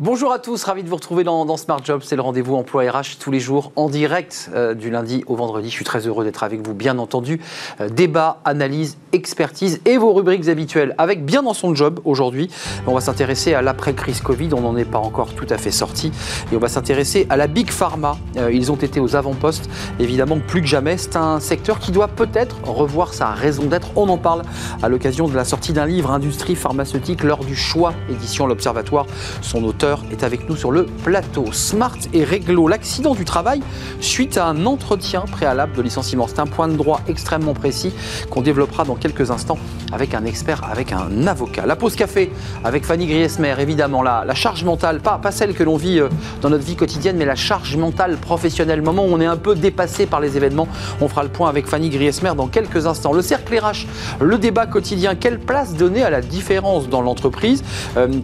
Bonjour à tous, ravi de vous retrouver dans Smart Job, c'est le rendez-vous emploi RH tous les jours en direct du lundi au vendredi. Je suis très heureux d'être avec vous, bien entendu. Débat, analyse, expertise et vos rubriques habituelles. Avec Bien dans son job aujourd'hui, on va s'intéresser à l'après-crise Covid, on n'en est pas encore tout à fait sorti. Et on va s'intéresser à la Big Pharma. Ils ont été aux avant-postes, évidemment plus que jamais. C'est un secteur qui doit peut-être revoir sa raison d'être. On en parle à l'occasion de la sortie d'un livre, Industrie pharmaceutique, l'heure du choix, édition l'Observatoire. Son auteur est avec nous sur le plateau. Smart et réglo, l'accident du travail suite à un entretien préalable de licenciement. C'est un point de droit extrêmement précis qu'on développera dans quelques instants avec un expert, avec un avocat. La pause café avec Fanny Griesmer, évidemment, la charge mentale, pas celle que l'on vit dans notre vie quotidienne, mais la charge mentale professionnelle, moment où on est un peu dépassé par les événements. On fera le point avec Fanny Griesmer dans quelques instants. Le cercle RH, le débat quotidien, quelle place donner à la différence dans l'entreprise,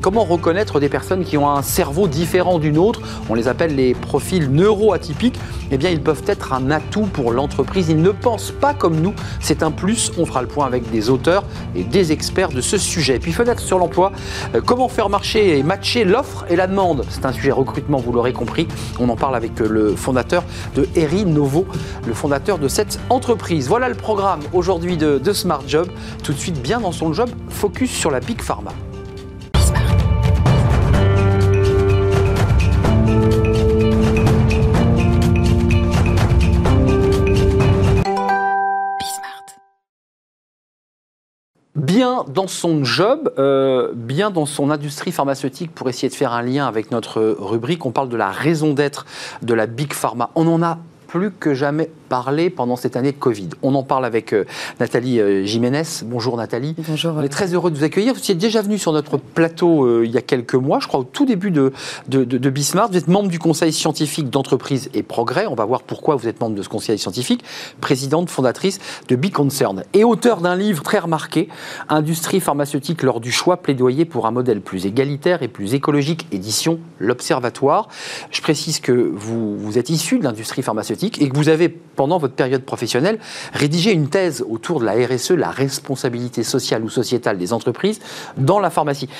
comment reconnaître des personnes qui ont un cerveau différent d'une autre, on les appelle les profils neuroatypiques, eh bien ils peuvent être un atout pour l'entreprise. Ils ne pensent pas comme nous, c'est un plus. On fera le point avec des auteurs et des experts de ce sujet. Et puis fenêtre sur l'emploi, comment faire marcher et matcher l'offre et la demande. C'est un sujet recrutement, vous l'aurez compris. On en parle avec le fondateur de Ery Novo, le fondateur de cette entreprise. Voilà le programme aujourd'hui de Smart Job. Tout de suite, Bien dans son job, focus sur la Big Pharma. Bien dans son job, bien dans son industrie pharmaceutique, pour essayer de faire un lien avec notre rubrique, on parle de la raison d'être de la Big Pharma. On en a plus que jamais parlé pendant cette année de Covid. On en parle avec Nathalie Jiménez. Bonjour Nathalie. Bonjour. On est très heureux de vous accueillir. Vous étiez déjà venu sur notre plateau il y a quelques mois, je crois au tout début de Be Smart. Vous êtes membre du conseil scientifique d'entreprise et progrès. On va voir pourquoi vous êtes membre de ce conseil scientifique. Présidente, fondatrice de Be Concern et auteur d'un livre très remarqué, Industrie pharmaceutique, l'heure du choix, plaidoyer pour un modèle plus égalitaire et plus écologique, édition l'Observatoire. Je précise que vous êtes issu de l'industrie pharmaceutique et que vous avez, pendant votre période professionnelle, rédiger une thèse autour de la RSE, la responsabilité sociale ou sociétale des entreprises dans la pharmacie.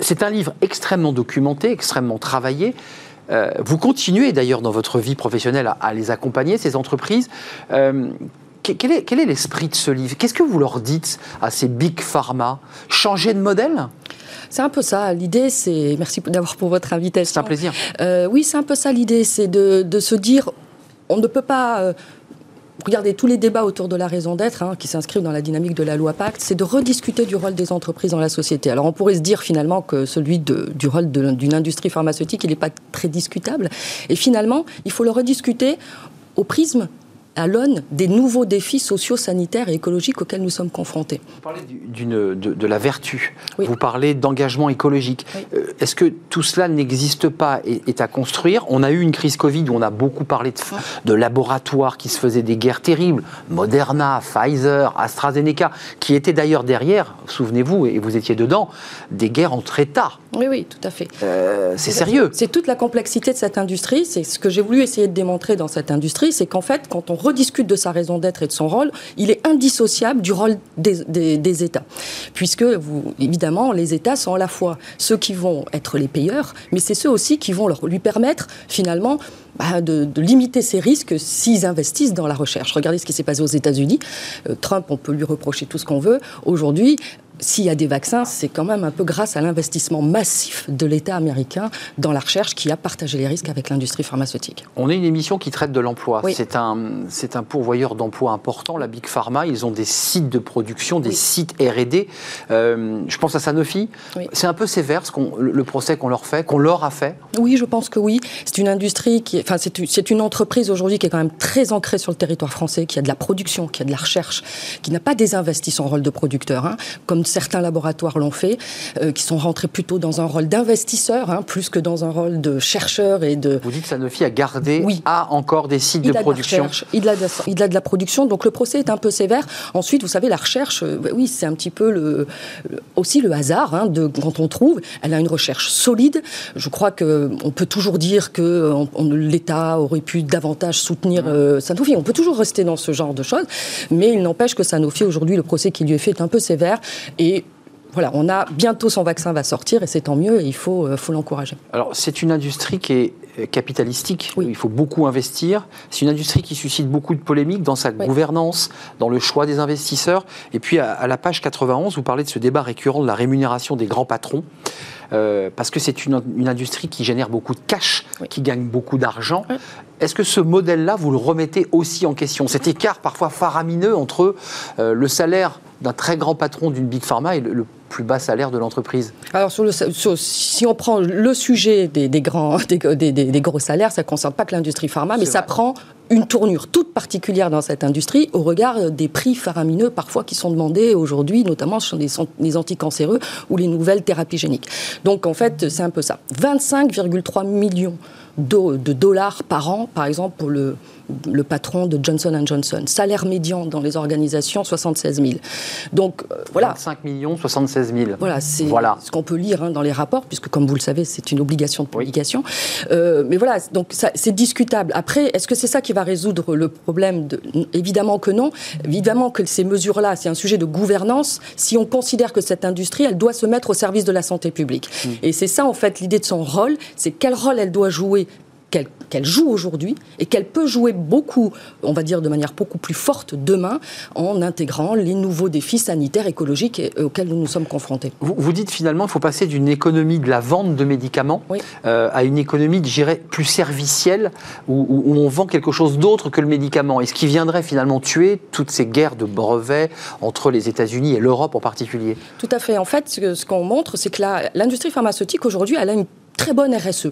C'est un livre extrêmement documenté, extrêmement travaillé. Vous continuez d'ailleurs dans votre vie professionnelle à les accompagner, ces entreprises. Quel est l'esprit de ce livre? Qu'est-ce que vous leur dites à ces Big Pharma? Changer de modèle? C'est un peu ça, l'idée, c'est... Merci d'avoir pour votre invitation. C'est un plaisir. Oui, c'est un peu ça l'idée, c'est de se dire... On ne peut pas regarder tous les débats autour de la raison d'être, qui s'inscrivent dans la dynamique de la loi Pacte, c'est de rediscuter du rôle des entreprises dans la société. Alors on pourrait se dire finalement que celui du rôle d'une industrie pharmaceutique, il n'est pas très discutable. Et finalement, il faut le rediscuter au prisme, à l'aune des nouveaux défis sociaux, sanitaires et écologiques auxquels nous sommes confrontés. Vous parlez de la vertu, oui. Vous parlez d'engagement écologique. Oui. Est-ce que tout cela n'existe pas et est à construire? On a eu une crise Covid où on a beaucoup parlé de laboratoires qui se faisaient des guerres terribles, Moderna, Pfizer, AstraZeneca, qui étaient d'ailleurs derrière, souvenez-vous, et vous étiez dedans, des guerres entre États. Oui, oui, tout à fait. C'est sérieux. C'est toute la complexité de cette industrie, c'est ce que j'ai voulu essayer de démontrer dans cette industrie, c'est qu'en fait, quand on rediscute de sa raison d'être et de son rôle, il est indissociable du rôle des États. Puisque, évidemment, les États sont à la fois ceux qui vont être les payeurs, mais c'est ceux aussi qui vont lui permettre, finalement, de limiter ses risques s'ils investissent dans la recherche. Regardez ce qui s'est passé aux États-Unis. Trump, on peut lui reprocher tout ce qu'on veut. Aujourd'hui, s'il y a des vaccins, c'est quand même un peu grâce à l'investissement massif de l'État américain dans la recherche qui a partagé les risques avec l'industrie pharmaceutique. On est une émission qui traite de l'emploi. Oui. C'est un pourvoyeur d'emplois important, la Big Pharma. Ils ont des sites de production, des sites R&D. Je pense à Sanofi. Oui. C'est un peu sévère le procès qu'on leur a fait. Oui, je pense que oui. C'est une industrie qui... Enfin, c'est une entreprise aujourd'hui qui est quand même très ancrée sur le territoire français, qui a de la production, qui a de la recherche, qui n'a pas désinvesti son rôle de producteur, comme certains laboratoires l'ont fait, qui sont rentrés plutôt dans un rôle d'investisseur, plus que dans un rôle de chercheur et de... Vous dites que Sanofi a gardé, a encore des sites de production. Il a de la production, donc le procès est un peu sévère. Ensuite, vous savez, la recherche, oui, c'est un petit peu aussi le hasard de quand on trouve. Elle a une recherche solide. Je crois qu'on peut toujours dire que l'État aurait pu davantage soutenir Sanofi. On peut toujours rester dans ce genre de choses, mais il n'empêche que Sanofi, aujourd'hui, le procès qui lui est fait est un peu sévère. Et voilà, on a bientôt son vaccin va sortir et c'est tant mieux et il faut l'encourager. Alors c'est une industrie qui est capitalistique, oui. Il faut beaucoup investir. C'est une industrie qui suscite beaucoup de polémiques dans sa oui. gouvernance, dans le choix des investisseurs. Et puis à la page 91, vous parlez de ce débat récurrent de la rémunération des grands patrons. Parce que c'est une industrie qui génère beaucoup de cash, oui. qui gagne beaucoup d'argent. Oui. Est-ce que ce modèle-là, vous le remettez aussi en question ? Cet écart parfois faramineux entre le salaire d'un très grand patron d'une Big Pharma et le plus bas salaire de l'entreprise. Alors, si on prend le sujet des gros salaires, ça ne concerne pas que l'industrie pharma, mais ça prend une tournure toute particulière dans cette industrie au regard des prix faramineux parfois qui sont demandés aujourd'hui, notamment sur les anticancéreux ou les nouvelles thérapies géniques. Donc, en fait, c'est un peu ça. 25,3 millions de dollars par an, par exemple, pour le patron de Johnson & Johnson. Salaire médian dans les organisations, 76 000. Donc, voilà. 25 millions, 76 000. Voilà, c'est ce qu'on peut lire hein, dans les rapports, puisque, comme vous le savez, c'est une obligation de publication. Oui. Mais voilà, donc c'est discutable. Après, est-ce que c'est ça qui va résoudre le problème de... Évidemment que non. Évidemment que ces mesures-là, c'est un sujet de gouvernance, si on considère que cette industrie, elle doit se mettre au service de la santé publique. Mmh. Et c'est ça, en fait, l'idée de son rôle, c'est quel rôle elle doit jouer qu'elle joue aujourd'hui et qu'elle peut jouer beaucoup, on va dire de manière beaucoup plus forte demain en intégrant les nouveaux défis sanitaires, écologiques auxquels nous nous sommes confrontés. Vous dites finalement qu'il faut passer d'une économie de la vente de médicaments oui. À une économie, je dirais, plus servicielle où on vend quelque chose d'autre que le médicament. Et ce qui viendrait finalement tuer toutes ces guerres de brevets entre les États-Unis et l'Europe en particulier. Tout à fait. En fait, ce qu'on montre, c'est que l'industrie pharmaceutique aujourd'hui, elle a une très bonne RSE.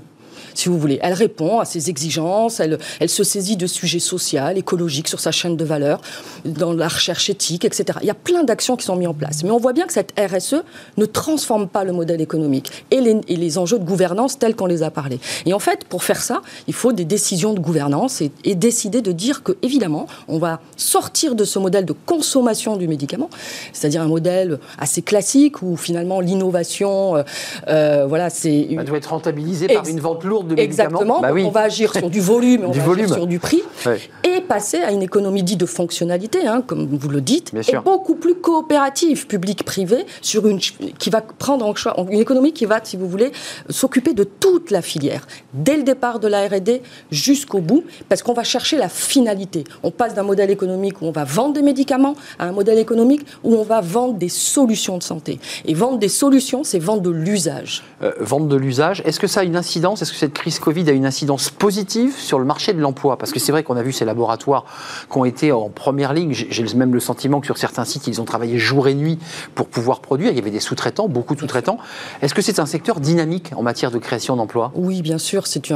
Si vous voulez. Elle répond à ses exigences, elle se saisit de sujets sociaux, écologiques, sur sa chaîne de valeur, dans la recherche éthique, etc. Il y a plein d'actions qui sont mises en place. Mais on voit bien que cette RSE ne transforme pas le modèle économique et les enjeux de gouvernance tels qu'on les a parlé. Et en fait, pour faire ça, il faut des décisions de gouvernance et décider de dire que, évidemment, on va sortir de ce modèle de consommation du médicament, c'est-à-dire un modèle assez classique où, finalement, l'innovation, voilà, c'est... Elle doit être rentabilisée par une vente lourde. Exactement, bah oui. On va agir sur du volume, agir sur du prix, ouais. et passer à une économie dite de fonctionnalité, hein, comme vous le dites, bien et sûr. Beaucoup plus coopérative, public-privé, qui va prendre en choix, une économie qui va, si vous voulez, s'occuper de toute la filière, dès le départ de la R&D jusqu'au bout, parce qu'on va chercher la finalité. On passe d'un modèle économique où on va vendre des médicaments à un modèle économique où on va vendre des solutions de santé. Et vendre des solutions, c'est vendre de l'usage. Vendre de l'usage, est-ce que ça a une incidence? Est-ce que cette crise Covid a une incidence positive sur le marché de l'emploi? Parce que c'est vrai qu'on a vu ces laboratoires qui ont été en première ligne. J'ai même le sentiment que sur certains sites, ils ont travaillé jour et nuit pour pouvoir produire. Il y avait des sous-traitants, beaucoup de sous-traitants. Est-ce que c'est un secteur dynamique en matière de création d'emplois? Oui, bien sûr, c'est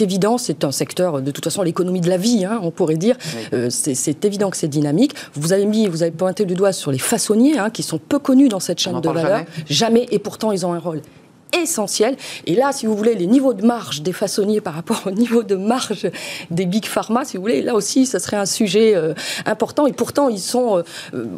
évident. C'est un secteur, de toute façon, l'économie de la vie, hein, on pourrait dire. Oui. C'est évident que c'est dynamique. Vous avez pointé du doigt sur les façonniers, hein, qui sont peu connus dans cette chaîne de valeur. Jamais, et pourtant, ils ont un rôle essentiel. Et là, si vous voulez, les niveaux de marge des façonniers par rapport au niveau de marge des Big Pharma, si vous voulez, là aussi, ça serait un sujet important. Et pourtant, ils sont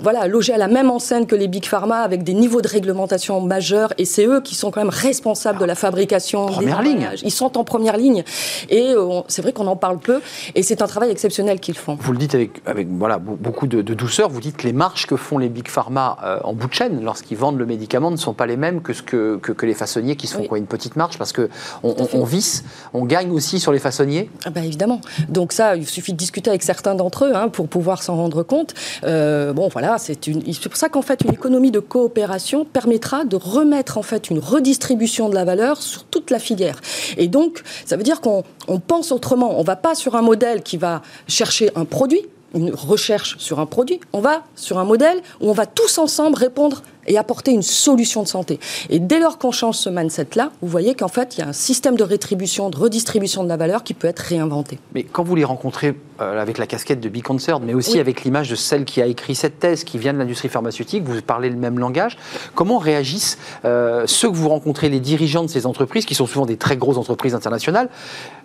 voilà, logés à la même enseigne que les Big Pharma avec des niveaux de réglementation majeurs. Et c'est eux qui sont quand même responsables de la fabrication des emballages. Ils sont en première ligne. Et c'est vrai qu'on en parle peu. Et c'est un travail exceptionnel qu'ils font. Vous le dites avec voilà, beaucoup de douceur. Vous dites que les marges que font les Big Pharma en bout de chaîne lorsqu'ils vendent le médicament ne sont pas les mêmes que, les façonniers qui se font oui. quoi, une petite marche parce que on visse, on gagne aussi sur les façonniers. Ah ben évidemment. Donc ça, il suffit de discuter avec certains d'entre eux hein, pour pouvoir s'en rendre compte. Bon voilà, c'est pour ça qu'en fait une économie de coopération permettra de remettre en fait une redistribution de la valeur sur toute la filière. Et donc ça veut dire qu'on pense autrement. On va pas sur un modèle qui va chercher un produit, une recherche sur un produit. On va sur un modèle où on va tous ensemble répondre et apporter une solution de santé. Et dès lors qu'on change ce mindset-là, vous voyez qu'en fait, il y a un système de rétribution, de redistribution de la valeur qui peut être réinventé. Mais quand vous les rencontrez avec la casquette de Be Concern, mais aussi oui. avec l'image de celle qui a écrit cette thèse, qui vient de l'industrie pharmaceutique, vous parlez le même langage, comment réagissent ceux que vous rencontrez, les dirigeants de ces entreprises, qui sont souvent des très grosses entreprises internationales,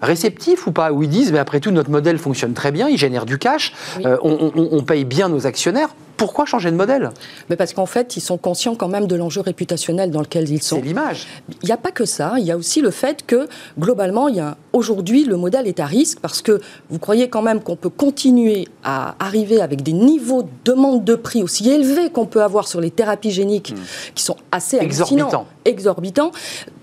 réceptifs ou pas, où ils disent, mais après tout, notre modèle fonctionne très bien, il génère du cash, oui. On paye bien nos actionnaires. Pourquoi changer de modèle ? Mais parce qu'en fait, ils sont conscients quand même de l'enjeu réputationnel dans lequel ils sont. C'est l'image. Il n'y a pas que ça. Il y a aussi le fait que, globalement, aujourd'hui, le modèle est à risque parce que vous croyez quand même qu'on peut continuer à arriver avec des niveaux de demande de prix aussi élevés qu'on peut avoir sur les thérapies géniques qui sont assez hallucinants, exorbitants,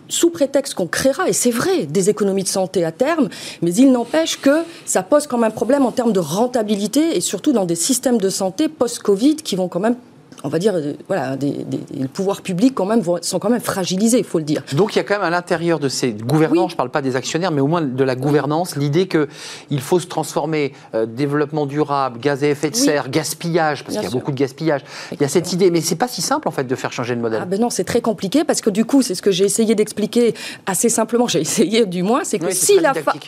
sous prétexte qu'on créera, et c'est vrai, des économies de santé à terme, mais il n'empêche que ça pose quand même problème en termes de rentabilité et surtout dans des systèmes de santé post-Covid qui vont quand même, on va dire, voilà, les pouvoirs publics quand même sont quand même fragilisés, il faut le dire. Donc il y a quand même à l'intérieur de ces gouvernants, oui, je ne parle pas des actionnaires, mais au moins de la gouvernance, l'idée qu'il faut se transformer, développement durable, gaz à effet de serre, gaspillage, parce qu'il y a beaucoup de gaspillage. Exactement. Il y a cette idée, mais ce n'est pas si simple en fait de faire changer de modèle. Ah ben non, c'est très compliqué parce que du coup, c'est ce que j'ai essayé d'expliquer assez simplement, j'ai essayé du moins, c'est que oui,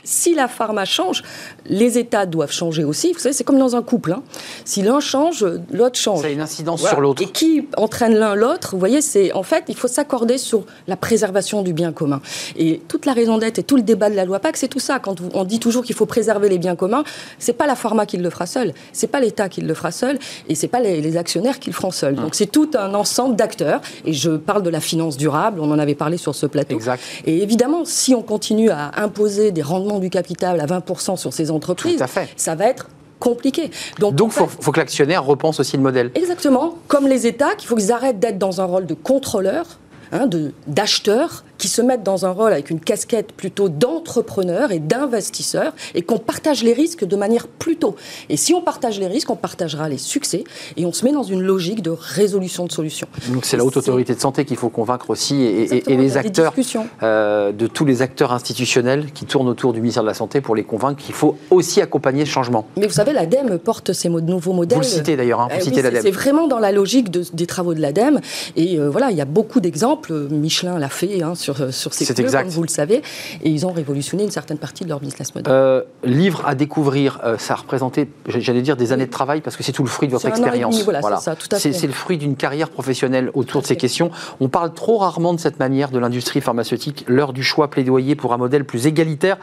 si la pharma change, les États doivent changer aussi. Vous savez, c'est comme dans un couple, hein. Si l'un change, l'autre change. Ça a une incidence sur l'autre. Et qui entraîne l'un l'autre, vous voyez, c'est en fait, il faut s'accorder sur la préservation du bien commun. Et toute la raison d'être et tout le débat de la loi PAC, c'est tout ça. Quand on dit toujours qu'il faut préserver les biens communs, c'est pas la pharma qui le fera seule, c'est pas l'État qui le fera seul, et c'est pas les actionnaires qui le feront seul. Donc c'est tout un ensemble d'acteurs. Et je parle de la finance durable, on en avait parlé sur ce plateau. Exact. Et évidemment, si on continue à imposer des rendements du capital à 20% sur ces entreprises, ça va être compliqué. Donc faut que l'actionnaire repense aussi le modèle. Exactement, comme les États, qu'il faut qu'ils arrêtent d'être dans un rôle de contrôleur, hein, d'acheteur, qui se mettent dans un rôle avec une casquette plutôt d'entrepreneur et d'investisseur, et qu'on partage les risques de manière plus tôt. Et si on partage les risques, on partagera les succès, et on se met dans une logique de résolution de solutions. Donc c'est la haute autorité de santé qu'il faut convaincre aussi, et les acteurs, de tous les acteurs institutionnels qui tournent autour du ministère de la Santé pour les convaincre qu'il faut aussi accompagner ce changement. Mais vous savez, l'Ademe porte ces nouveaux modèles. Vous le citez d'ailleurs, hein, oui, l'Ademe. C'est vraiment dans la logique des travaux de l'Ademe, et voilà, il y a beaucoup d'exemples, Michelin l'a fait, hein, sur ces clubs, comme vous le savez, et ils ont révolutionné une certaine partie de leur business model. Livre à découvrir, ça a représenté, j'allais dire, des années de travail, parce que c'est tout le fruit de votre expérience. Voilà. C'est ça, tout à fait. C'est le fruit d'une carrière professionnelle autour de ces questions. On parle trop rarement de cette manière de l'industrie pharmaceutique. L'heure du choix, plaidoyer pour un modèle plus égalitaire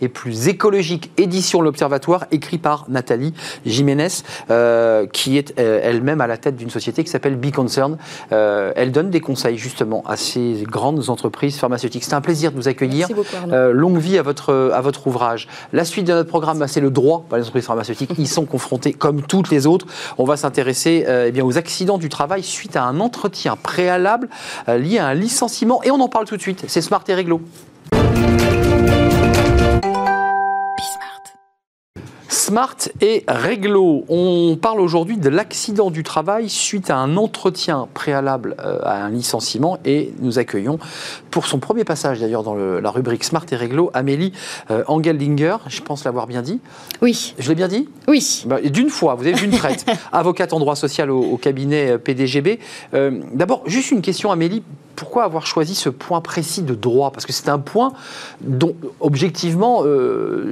et plus écologique. Édition l'Observatoire, écrit par Nathalie Jiménez, qui est elle-même à la tête d'une société qui s'appelle Be Concern. Elle donne des conseils justement à ces grandes entreprises pharmaceutique. C'est un plaisir de vous accueillir. Merci beaucoup, longue vie à votre ouvrage. La suite de notre programme, c'est le droit par les entreprises pharmaceutiques. Ils sont confrontés comme toutes les autres. On va s'intéresser aux accidents du travail suite à un entretien préalable lié à un licenciement. Et on en parle tout de suite. C'est Smart et Réglo. Smart et réglo. On parle aujourd'hui de l'accident du travail suite à un entretien préalable à un licenciement, et nous accueillons pour son premier passage d'ailleurs dans la rubrique Smart et réglo Amélie Engeldinger. Je pense l'avoir bien dit. Oui. Je l'ai bien dit ? Oui. Bah, d'une fois, vous avez vu une traite. Avocate en droit social au cabinet PDGB. D'abord, juste une question Amélie. Pourquoi avoir choisi ce point précis de droit ? Parce que c'est un point dont, objectivement,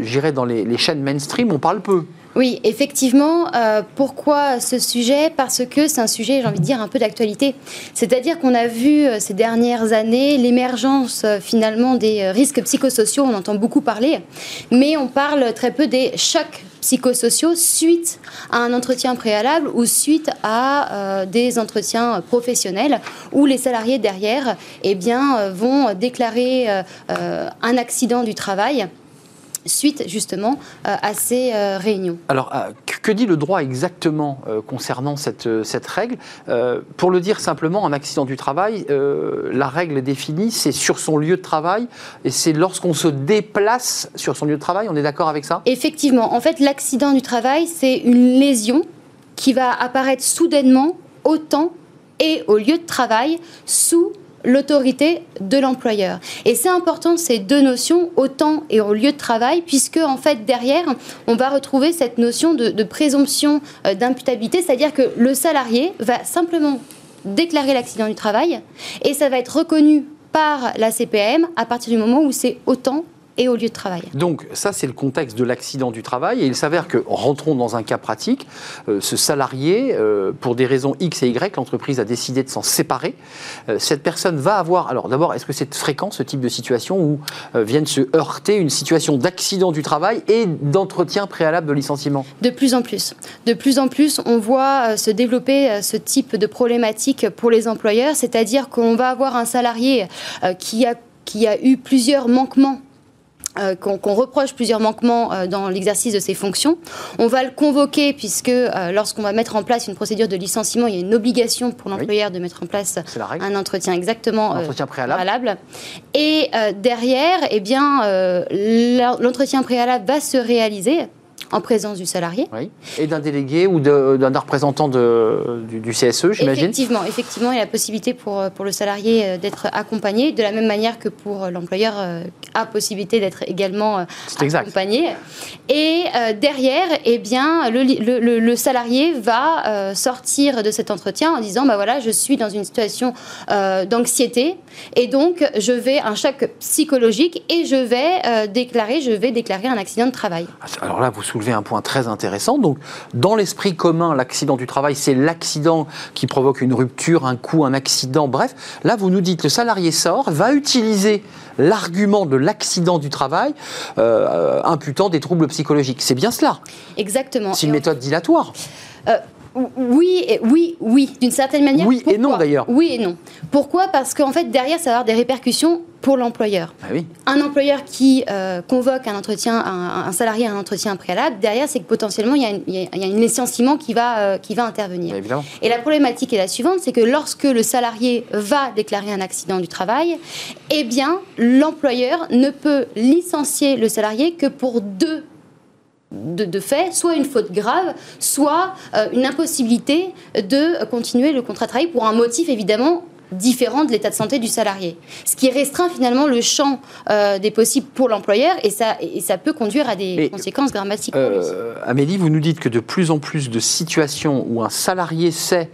j'irais dans les chaînes mainstream, on parle peu. Oui, effectivement. Pourquoi ce sujet ? Parce que c'est un sujet, j'ai envie de dire, un peu d'actualité. C'est-à-dire qu'on a vu ces dernières années l'émergence finalement des risques psychosociaux, on entend beaucoup parler, mais on parle très peu des chocs psychosociaux suite à un entretien préalable ou suite à des entretiens professionnels où les salariés derrière vont déclarer un accident du travail suite justement à ces réunions. Alors, que dit le droit exactement concernant cette règle ? Pour le dire simplement, un accident du travail, la règle définie, c'est sur son lieu de travail, et c'est lorsqu'on se déplace sur son lieu de travail, on est d'accord avec ça ? Effectivement. En fait, l'accident du travail, c'est une lésion qui va apparaître soudainement au temps et au lieu de travail sous l'autorité de l'employeur. Et c'est important, ces deux notions, au temps et au lieu de travail, puisque, en fait, derrière, on va retrouver cette notion de présomption d'imputabilité, c'est-à-dire que le salarié va simplement déclarer l'accident du travail, et ça va être reconnu par la CPAM à partir du moment où c'est au temps et au lieu de travail. Donc ça, c'est le contexte de l'accident du travail. Et il s'avère que, rentrons dans un cas pratique, ce salarié, pour des raisons X et Y, l'entreprise a décidé de s'en séparer. Cette personne va avoir... Alors d'abord, est-ce que c'est fréquent, ce type de situation, où viennent se heurter une situation d'accident du travail et d'entretien préalable de licenciement? De plus en plus. De plus en plus, on voit se développer ce type de problématique pour les employeurs, c'est-à-dire qu'on va avoir un salarié qui a eu plusieurs manquements, qu'on reproche plusieurs manquements dans l'exercice de ses fonctions. On va le convoquer puisque lorsqu'on va mettre en place une procédure de licenciement, il y a une obligation pour l'employeur de mettre en place un entretien préalable. Et derrière, eh bien, l'entretien préalable va se réaliser en présence du salarié. Oui. Et d'un délégué ou d'un représentant du CSE, j'imagine. Effectivement, il y a la possibilité pour le salarié d'être accompagné, de la même manière que pour l'employeur a possibilité d'être également accompagné. Exact. Et derrière, eh bien, le salarié va sortir de cet entretien en disant, bah voilà, je suis dans une situation d'anxiété et donc je vais un choc psychologique et je vais déclarer un accident de travail. Alors là, vous soulever un point très intéressant. Donc, dans l'esprit commun, l'accident du travail, c'est l'accident qui provoque une rupture, un coup, un accident, bref. Là, vous nous dites, le salarié sort, va utiliser l'argument de l'accident du travail imputant des troubles psychologiques. C'est bien cela? Exactement. C'est une méthode dilatoire. Oui, d'une certaine manière. Oui et non, d'ailleurs. Oui et non. Pourquoi? Parce qu'en fait, derrière, ça va avoir des répercussions pour l'employeur. Ah oui. Un employeur qui convoque un salarié à un entretien préalable, derrière, c'est que potentiellement, il y a un licenciement qui va intervenir. Évidemment. Et la problématique est la suivante, c'est que lorsque le salarié va déclarer un accident du travail, eh bien, l'employeur ne peut licencier le salarié que pour deux de fait, soit une faute grave, soit une impossibilité de continuer le contrat de travail pour un motif évidemment différent de l'état de santé du salarié. Ce qui restreint finalement le champ des possibles pour l'employeur et ça peut conduire à des conséquences dramatiques. Amélie, vous nous dites que de plus en plus de situations où un salarié sait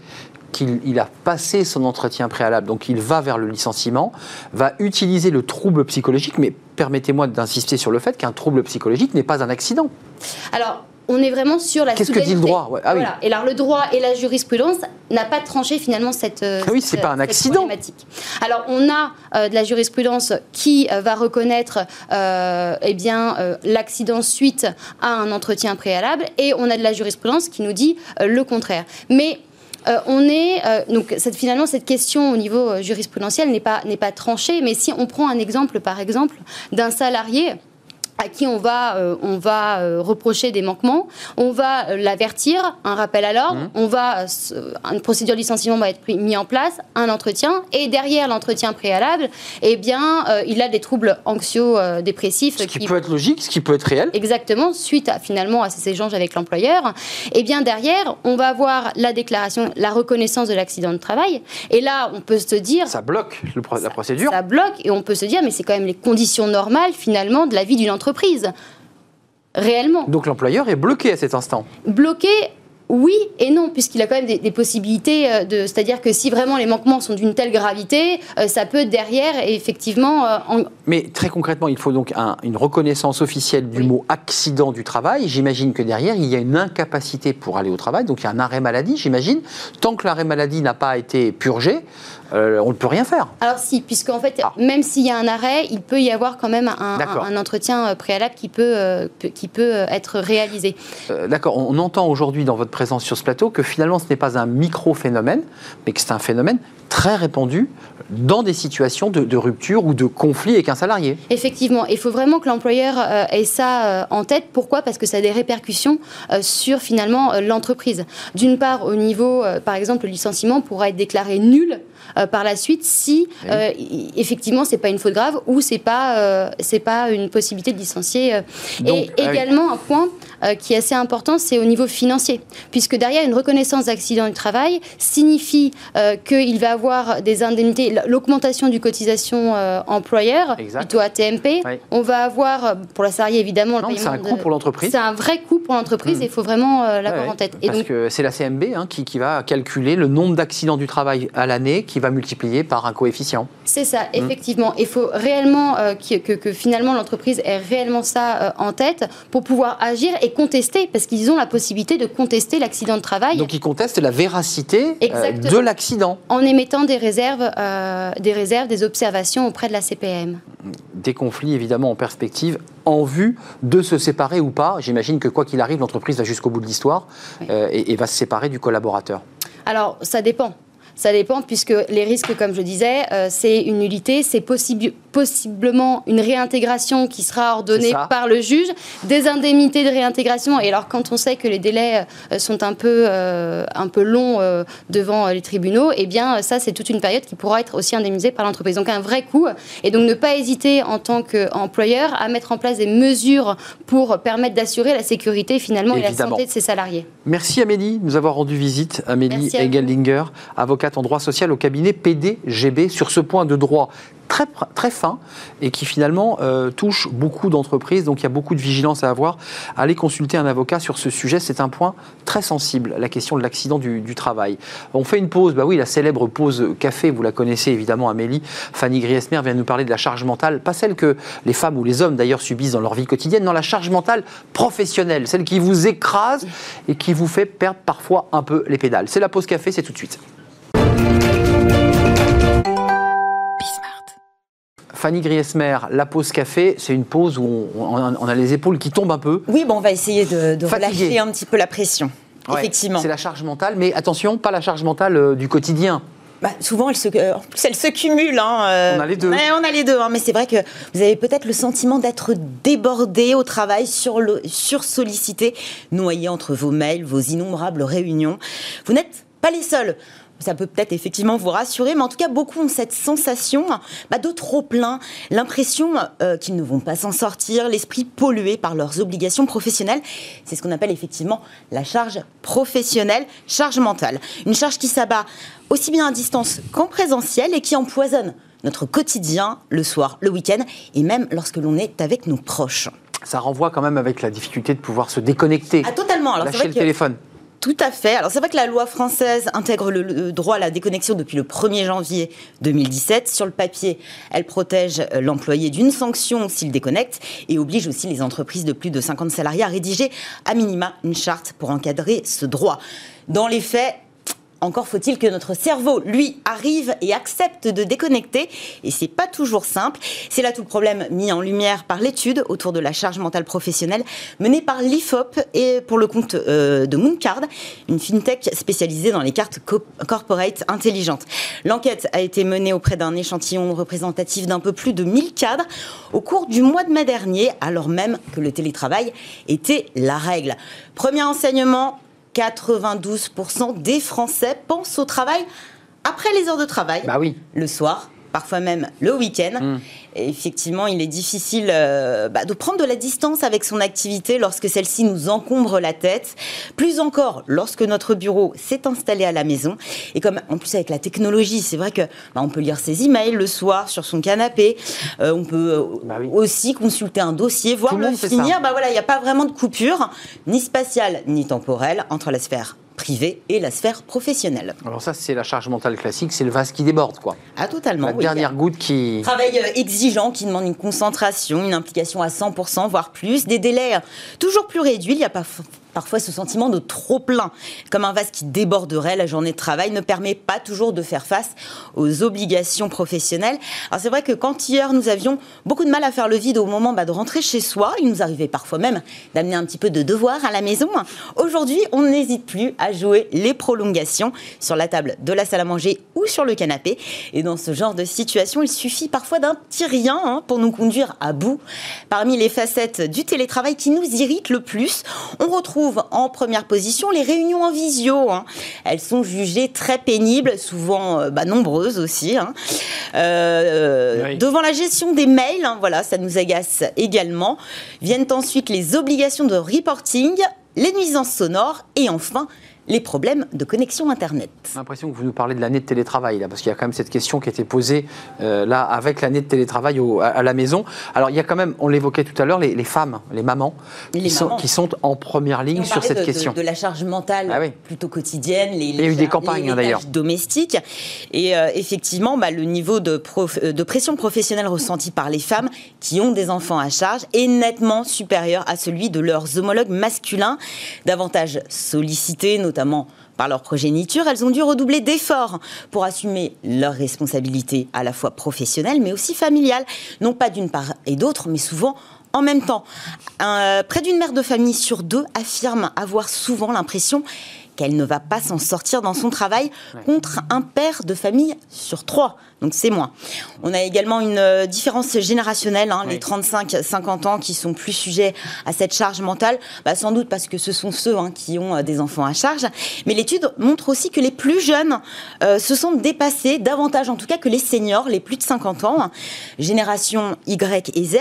qu'il a passé son entretien préalable, donc il va vers le licenciement, va utiliser le trouble psychologique, mais permettez-moi d'insister sur le fait qu'un trouble psychologique n'est pas un accident. Alors, on est vraiment sur la... Qu'est-ce que dit le droit? Ouais. Ah, voilà. Oui. Et alors, le droit et la jurisprudence n'a pas tranché finalement cette problématique. Oui, c'est pas un accident. Alors, on a de la jurisprudence qui va reconnaître l'accident suite à un entretien préalable, et on a de la jurisprudence qui nous dit le contraire. Mais... finalement, cette question au niveau jurisprudentiel n'est pas tranchée, mais si on prend un exemple, par exemple, d'un salarié à qui on va reprocher des manquements, on va l'avertir, un rappel à l'ordre, une procédure de licenciement va être mise en place, un entretien, et derrière l'entretien préalable, eh bien, il a des troubles anxio-dépressifs. Ce qui peut être logique, ce qui peut être réel. Exactement, suite finalement à ces échanges avec l'employeur, eh bien derrière, on va avoir la déclaration, la reconnaissance de l'accident de travail, et là, on peut se dire... Ça bloque la procédure. Ça bloque, et on peut se dire, mais c'est quand même les conditions normales, finalement, de la vie d'une entreprise. Réellement. Donc l'employeur est bloqué à cet instant. Bloqué, oui et non, puisqu'il a quand même des possibilités, c'est-à-dire que si vraiment les manquements sont d'une telle gravité, ça peut derrière effectivement... Mais très concrètement, il faut donc une reconnaissance officielle du mot accident du travail. J'imagine que derrière, il y a une incapacité pour aller au travail, donc il y a un arrêt maladie, j'imagine. Tant que l'arrêt maladie n'a pas été purgé, on ne peut rien faire. Alors si, puisqu'en fait, même s'il y a un arrêt, il peut y avoir quand même un entretien préalable qui peut être réalisé. D'accord, on entend aujourd'hui dans votre présence sur ce plateau que finalement ce n'est pas un micro-phénomène, mais que c'est un phénomène très répandu dans des situations de rupture ou de conflit avec un salarié. Effectivement, il faut vraiment que l'employeur ait ça en tête. Pourquoi? Parce que ça a des répercussions sur finalement l'entreprise. D'une part, au niveau, par exemple, le licenciement pourra être déclaré nul par la suite si effectivement c'est pas une faute grave ou c'est pas une possibilité de licencier. Donc, et également un point qui est assez important, c'est au niveau financier, puisque derrière une reconnaissance d'accident du travail signifie qu'il va avoir avoir des indemnités, l'augmentation du cotisation employeur, plutôt ATMP. Oui. On va avoir, pour la salariée évidemment... C'est un coût pour l'entreprise. C'est un vrai coût pour l'entreprise et il faut vraiment l'avoir en tête. Et parce que c'est la CMB qui va calculer le nombre d'accidents du travail à l'année qui va multiplier par un coefficient. C'est ça, effectivement. Il faut réellement que finalement l'entreprise ait réellement ça en tête pour pouvoir agir et contester, parce qu'ils ont la possibilité de contester l'accident de travail. Donc ils contestent la véracité de l'accident. En émettant des réserves, des observations auprès de la CPM. Des conflits évidemment en perspective, en vue de se séparer ou pas. J'imagine que quoi qu'il arrive, l'entreprise va jusqu'au bout de l'histoire et va se séparer du collaborateur. Alors ça dépend. Ça dépend, puisque les risques, comme je disais, c'est une nullité, c'est possiblement une réintégration qui sera ordonnée par le juge, des indemnités de réintégration. Et alors, quand on sait que les délais sont un peu longs devant les tribunaux, eh bien, ça, c'est toute une période qui pourra être aussi indemnisée par l'entreprise. Donc, un vrai coût. Et donc, ne pas hésiter, en tant qu'employeur, à mettre en place des mesures pour permettre d'assurer la sécurité, finalement, et la santé de ses salariés. Merci, Amélie, de nous avoir rendu visite. Amélie Engeldinger, avocate en droit social au cabinet PDGB sur ce point de droit très, très fin et qui finalement touche beaucoup d'entreprises, donc il y a beaucoup de vigilance à avoir. Allez consulter un avocat sur ce sujet, c'est un point très sensible, la question de l'accident du travail. On fait une pause, bah oui, la célèbre pause café, vous la connaissez évidemment, Amélie. Fanny Griesmer vient nous parler de la charge mentale, pas celle que les femmes ou les hommes d'ailleurs subissent dans leur vie quotidienne, non, la charge mentale professionnelle, celle qui vous écrase et qui vous fait perdre parfois un peu les pédales. C'est la pause café, c'est tout de suite. Fanny Griesmer, la pause café, c'est une pause où on a les épaules qui tombent un peu. Oui, bon, on va essayer de relâcher un petit peu la pression, effectivement. C'est la charge mentale, mais attention, pas la charge mentale du quotidien. Bah, souvent, elle se cumule. On a les deux. Ouais, on a les deux, mais c'est vrai que vous avez peut-être le sentiment d'être débordé au travail, sursollicité, noyé entre vos mails, vos innombrables réunions. Vous n'êtes pas les seuls. Ça peut peut-être effectivement vous rassurer, mais en tout cas, beaucoup ont cette sensation de trop-plein, l'impression qu'ils ne vont pas s'en sortir, l'esprit pollué par leurs obligations professionnelles. C'est ce qu'on appelle effectivement la charge professionnelle, charge mentale. Une charge qui s'abat aussi bien à distance qu'en présentiel et qui empoisonne notre quotidien, le soir, le week-end et même lorsque l'on est avec nos proches. Ça renvoie quand même avec la difficulté de pouvoir se déconnecter, totalement. Alors, lâcher le téléphone. Tout à fait. Alors, c'est vrai que la loi française intègre le droit à la déconnexion depuis le 1er janvier 2017. Sur le papier, elle protège l'employé d'une sanction s'il déconnecte et oblige aussi les entreprises de plus de 50 salariés à rédiger à minima une charte pour encadrer ce droit. Dans les faits, encore faut-il que notre cerveau, lui, arrive et accepte de déconnecter. Et c'est pas toujours simple. C'est là tout le problème mis en lumière par l'étude autour de la charge mentale professionnelle menée par l'IFOP et pour le compte de Mooncard, une fintech spécialisée dans les cartes corporate intelligentes. L'enquête a été menée auprès d'un échantillon représentatif d'un peu plus de 1000 cadres au cours du mois de mai dernier, alors même que le télétravail était la règle. Premier enseignement, 92% des Français pensent au travail après les heures de travail, le soir, parfois même le week-end. Et effectivement, il est difficile de prendre de la distance avec son activité lorsque celle-ci nous encombre la tête. Plus encore, lorsque notre bureau s'est installé à la maison. Et comme en plus avec la technologie, c'est vrai que on peut lire ses emails le soir sur son canapé. On peut aussi consulter un dossier, voire le finir. Il n'y a pas vraiment de coupure, ni spatiale, ni temporelle, entre la sphère privée et la sphère professionnelle. Alors ça, c'est la charge mentale classique, c'est le vase qui déborde, quoi. Ah, totalement. La dernière goutte qui... Travail exigeant, qui demande une concentration, une implication à 100%, voire plus, des délais toujours plus réduits, il y a parfois ce sentiment de trop-plein, comme un vase qui déborderait. La journée de travail ne permet pas toujours de faire face aux obligations professionnelles. Alors c'est vrai que quand hier nous avions beaucoup de mal à faire le vide au moment de rentrer chez soi, il nous arrivait parfois même d'amener un petit peu de devoirs à la maison. Aujourd'hui, on n'hésite plus à jouer les prolongations sur la table de la salle à manger ou sur le canapé. Et dans ce genre de situation, il suffit parfois d'un petit rien pour nous conduire à bout. Parmi les facettes du télétravail qui nous irritent le plus, on retrouve en première position les réunions en visio. Elles sont jugées très pénibles, souvent nombreuses aussi. Devant la gestion des mails, ça nous agace également. Viennent ensuite les obligations de reporting, les nuisances sonores et enfin les problèmes de connexion Internet. J'ai l'impression que vous nous parlez de l'année de télétravail, là, parce qu'il y a quand même cette question qui a été posée là, avec l'année de télétravail à la maison. Alors, il y a quand même, on l'évoquait tout à l'heure, les femmes, les mamans, qui sont en première ligne sur cette question. De la charge mentale plutôt quotidienne, il y a eu des campagnes d'ailleurs domestiques. Et effectivement, le niveau de pression professionnelle ressentie par les femmes qui ont des enfants à charge est nettement supérieur à celui de leurs homologues masculins, davantage sollicités, notamment par leur progéniture. Elles ont dû redoubler d'efforts pour assumer leurs responsabilités à la fois professionnelles mais aussi familiales, non pas d'une part et d'autre, mais souvent en même temps. Près d'une mère de famille sur deux affirme avoir souvent l'impression qu'elle ne va pas s'en sortir dans son travail, contre un père de famille sur trois. Donc c'est moins. On a également une différence générationnelle, les 35-50 ans qui sont plus sujets à cette charge mentale, sans doute parce que ce sont ceux qui ont des enfants à charge. Mais l'étude montre aussi que les plus jeunes se sentent dépassés, davantage en tout cas que les seniors, les plus de 50 ans, génération Y et Z,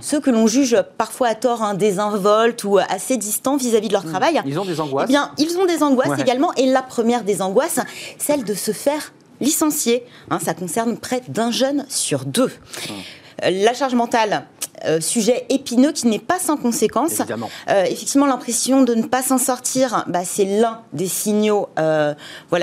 ceux que l'on juge parfois à tort désinvoltes ou assez distants vis-à-vis de leur travail. Ils ont des angoisses. Eh bien, ils ont des angoisses également, et la première des angoisses, celle de se faire licencier, ça concerne près d'un jeune sur deux. La charge mentale, sujet épineux qui n'est pas sans conséquence. Effectivement, l'impression de ne pas s'en sortir, c'est l'un des signaux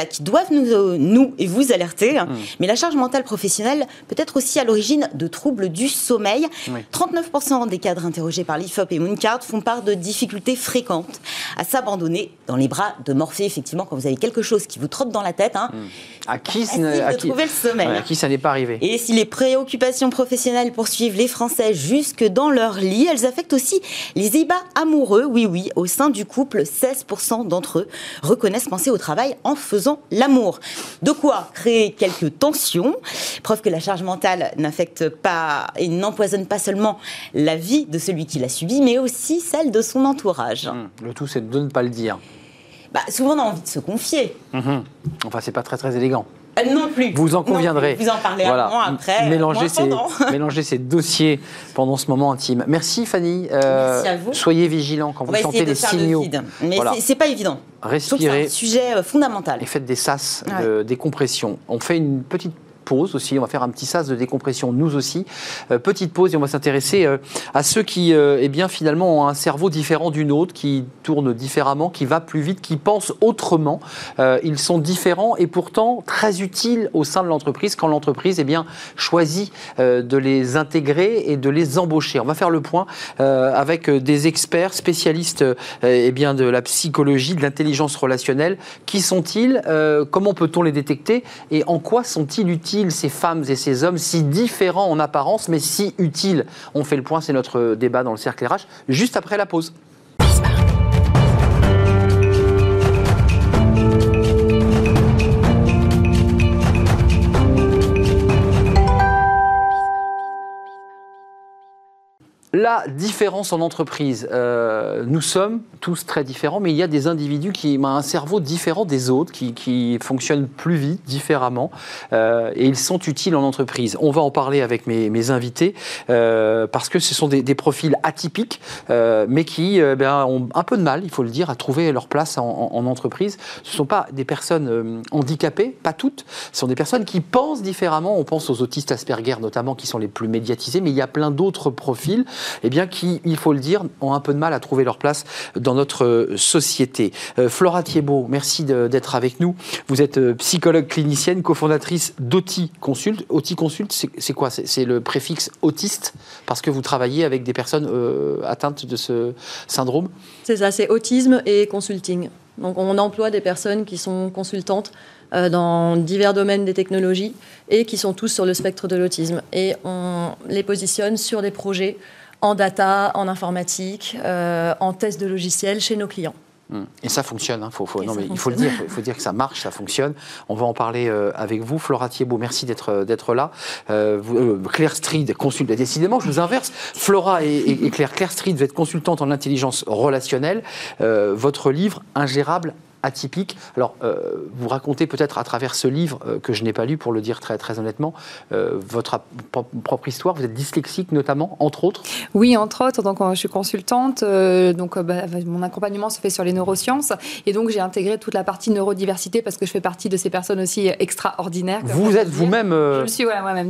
qui doivent nous et vous alerter. Mais la charge mentale professionnelle peut être aussi à l'origine de troubles du sommeil. 39% des cadres interrogés par l'IFOP et Mooncard font part de difficultés fréquentes à s'abandonner dans les bras de Morphée. Effectivement, quand vous avez quelque chose qui vous trotte dans la tête, à qui ça n'est pas arrivé. Et si les préoccupations professionnelles poursuivent les Français jusque dans leur lit, elles affectent aussi les ébats amoureux. Oui, au sein du couple, 16% d'entre eux reconnaissent penser au travail en faisant l'amour. De quoi créer quelques tensions. Preuve que la charge mentale n'affecte pas et n'empoisonne pas seulement la vie de celui qui l'a subie, mais aussi celle de son entourage. Le tout, c'est de ne pas le dire. Souvent, on a envie de se confier. Enfin, c'est pas très, très élégant. Non plus. Vous en conviendrez. Vous en parlez avant, après. Mélangez ces dossiers pendant ce moment intime. Merci Fanny. Merci à vous. Soyez vigilants quand vous sentez les signaux. Mais c'est pas évident. Respirez. C'est un sujet fondamental. Et faites des sas de décompression. On fait une petite pause aussi, on va faire un petit sas de décompression nous aussi, petite pause, et on va s'intéresser à ceux qui finalement ont un cerveau différent d'une autre, qui tourne différemment, qui va plus vite, qui pense autrement. Ils sont différents et pourtant très utiles au sein de l'entreprise quand l'entreprise choisit de les intégrer et de les embaucher. On va faire le point avec des experts spécialistes de la psychologie, de l'intelligence relationnelle. Qui sont-ils, comment peut-on les détecter et en quoi sont-ils utiles, ces femmes et ces hommes si différents en apparence mais si utiles? On fait le point, c'est notre débat dans le cercle RH juste après la pause. La différence en entreprise, nous sommes tous très différents, mais il y a des individus qui ont un cerveau différent des autres, qui fonctionnent plus vite, différemment, et ils sont utiles en entreprise. On va en parler avec mes invités, parce que ce sont des profils atypiques, mais qui ont un peu de mal, il faut le dire, à trouver leur place en entreprise. Ce ne sont pas des personnes handicapées, pas toutes, ce sont des personnes qui pensent différemment. On pense aux autistes Asperger notamment, qui sont les plus médiatisés, mais il y a plein d'autres profils qui, il faut le dire, ont un peu de mal à trouver leur place dans notre société. Flora Thiébaud, merci d'être avec nous. Vous êtes psychologue clinicienne, cofondatrice d'AutiConsult. AutiConsult, c'est quoi? C'est le préfixe autiste, parce que vous travaillez avec des personnes atteintes de ce syndrome? C'est ça, c'est autisme et consulting. Donc on emploie des personnes qui sont consultantes dans divers domaines des technologies et qui sont tous sur le spectre de l'autisme. Et on les positionne sur des projets en data, en informatique, en test de logiciels chez nos clients. Et ça fonctionne, il faut dire que ça marche, ça fonctionne. On va en parler avec vous. Flora Thiébaud, merci d'être là. Claire Streed, consultante. Décidément, je vous inverse. Flora et Claire Streed, vous êtes consultante en intelligence relationnelle. Votre livre, Ingérable atypique. Alors, vous racontez peut-être à travers ce livre, que je n'ai pas lu, pour le dire très, très honnêtement, votre propre histoire. Vous êtes dyslexique notamment, entre autres? Oui, entre autres. Donc, je suis consultante. Mon accompagnement se fait sur les neurosciences. Et donc, j'ai intégré toute la partie neurodiversité parce que je fais partie de ces personnes aussi extraordinaires. Vous êtes vous-même moi-même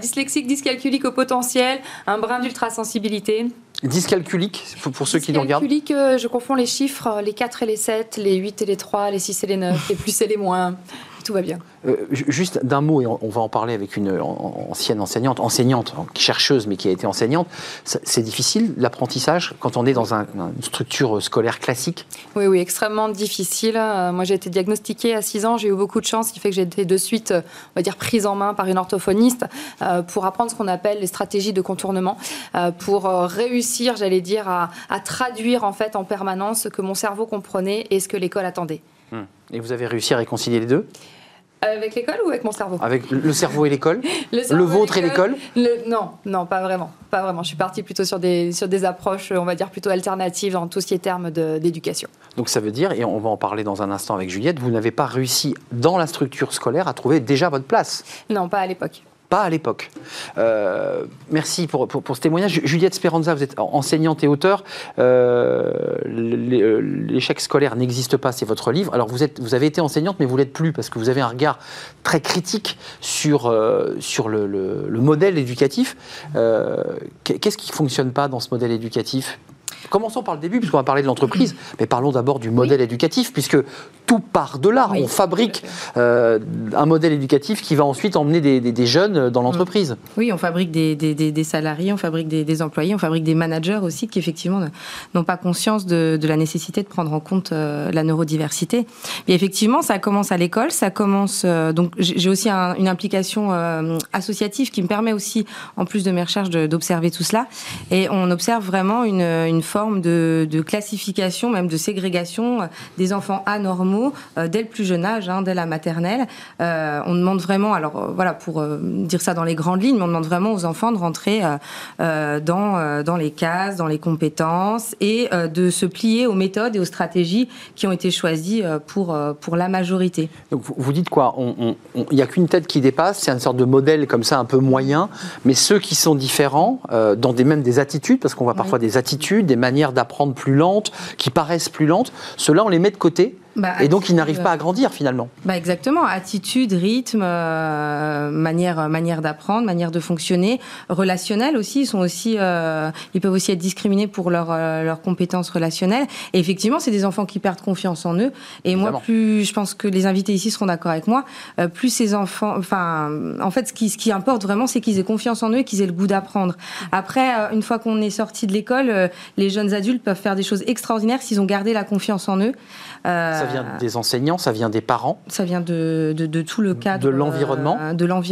dyslexique, dyscalculique au potentiel, un brin d'ultrasensibilité. Dyscalculique, pour ceux qui nous regardent. Dyscalculique, je confonds les chiffres, les 4 et les 7, les 8 et les 3, les 6 et les 9, les plus et les moins. Tout va bien. Juste d'un mot, et on va en parler avec une ancienne enseignante, chercheuse, mais qui a été enseignante. C'est difficile, l'apprentissage, quand on est dans une structure scolaire classique? Oui, extrêmement difficile. Moi, j'ai été diagnostiquée à 6 ans, j'ai eu beaucoup de chance, ce qui fait que j'ai été de suite, on va dire, prise en main par une orthophoniste pour apprendre ce qu'on appelle les stratégies de contournement, pour réussir, j'allais dire, à traduire en fait en permanence ce que mon cerveau comprenait et ce que l'école attendait. Et vous avez réussi à réconcilier les deux? Avec l'école ou avec mon cerveau? Avec le cerveau et l'école. Le vôtre et l'école? Non, pas vraiment. Pas vraiment. Je suis partie plutôt sur des approches, on va dire, plutôt alternatives dans tout ce qui est terme d'éducation. Donc ça veut dire, et on va en parler dans un instant avec Juliette, vous n'avez pas réussi dans la structure scolaire à trouver déjà votre place? Non, pas à l'époque. Pas à l'époque. Merci pour ce témoignage. Juliette Speranza, vous êtes enseignante et auteure. L'échec scolaire n'existe pas, c'est votre livre. Alors vous avez été enseignante, mais vous ne l'êtes plus, parce que vous avez un regard très critique sur le modèle éducatif. Qu'est-ce qui ne fonctionne pas dans ce modèle éducatif? Commençons par le début, puisqu'on va parler de l'entreprise, mais parlons d'abord du modèle éducatif, puisque tout part de là. On fabrique un modèle éducatif qui va ensuite emmener des jeunes dans l'entreprise. Oui, on fabrique des salariés, on fabrique des employés, on fabrique des managers aussi qui, effectivement, n'ont pas conscience de la nécessité de prendre en compte la neurodiversité. Mais effectivement, ça commence à l'école, ça commence... donc, j'ai aussi une implication associative qui me permet aussi, en plus de mes recherches, d'observer tout cela. Et on observe vraiment une forme de classification, même de ségrégation des enfants anormaux dès le plus jeune âge, dès la maternelle. On demande vraiment, pour dire ça dans les grandes lignes, mais on demande vraiment aux enfants de rentrer dans les cases, dans les compétences et de se plier aux méthodes et aux stratégies qui ont été choisies pour la majorité. Donc vous dites quoi? Il n'y a qu'une tête qui dépasse, c'est une sorte de modèle comme ça, un peu moyen, mais ceux qui sont différents, dans même des attitudes, parce qu'on voit parfois des attitudes, des manières d'apprendre plus lentes, qui paraissent plus lentes, ceux-là, on les met de côté. Et donc, ils n'arrivent pas à grandir, finalement. Exactement. Attitude, rythme, manière d'apprendre, manière de fonctionner, relationnel aussi. Ils peuvent aussi être discriminés pour leurs compétences relationnelles. Et effectivement, c'est des enfants qui perdent confiance en eux. Et évidemment. Moi, plus je pense que les invités ici seront d'accord avec moi, plus ces enfants... Enfin, en fait, ce qui importe vraiment, c'est qu'ils aient confiance en eux et qu'ils aient le goût d'apprendre. Après, une fois qu'on est sorti de l'école, les jeunes adultes peuvent faire des choses extraordinaires s'ils ont gardé la confiance en eux. Ça vient des enseignants, ça vient des parents. Ça vient de tout le cadre. De l'environnement.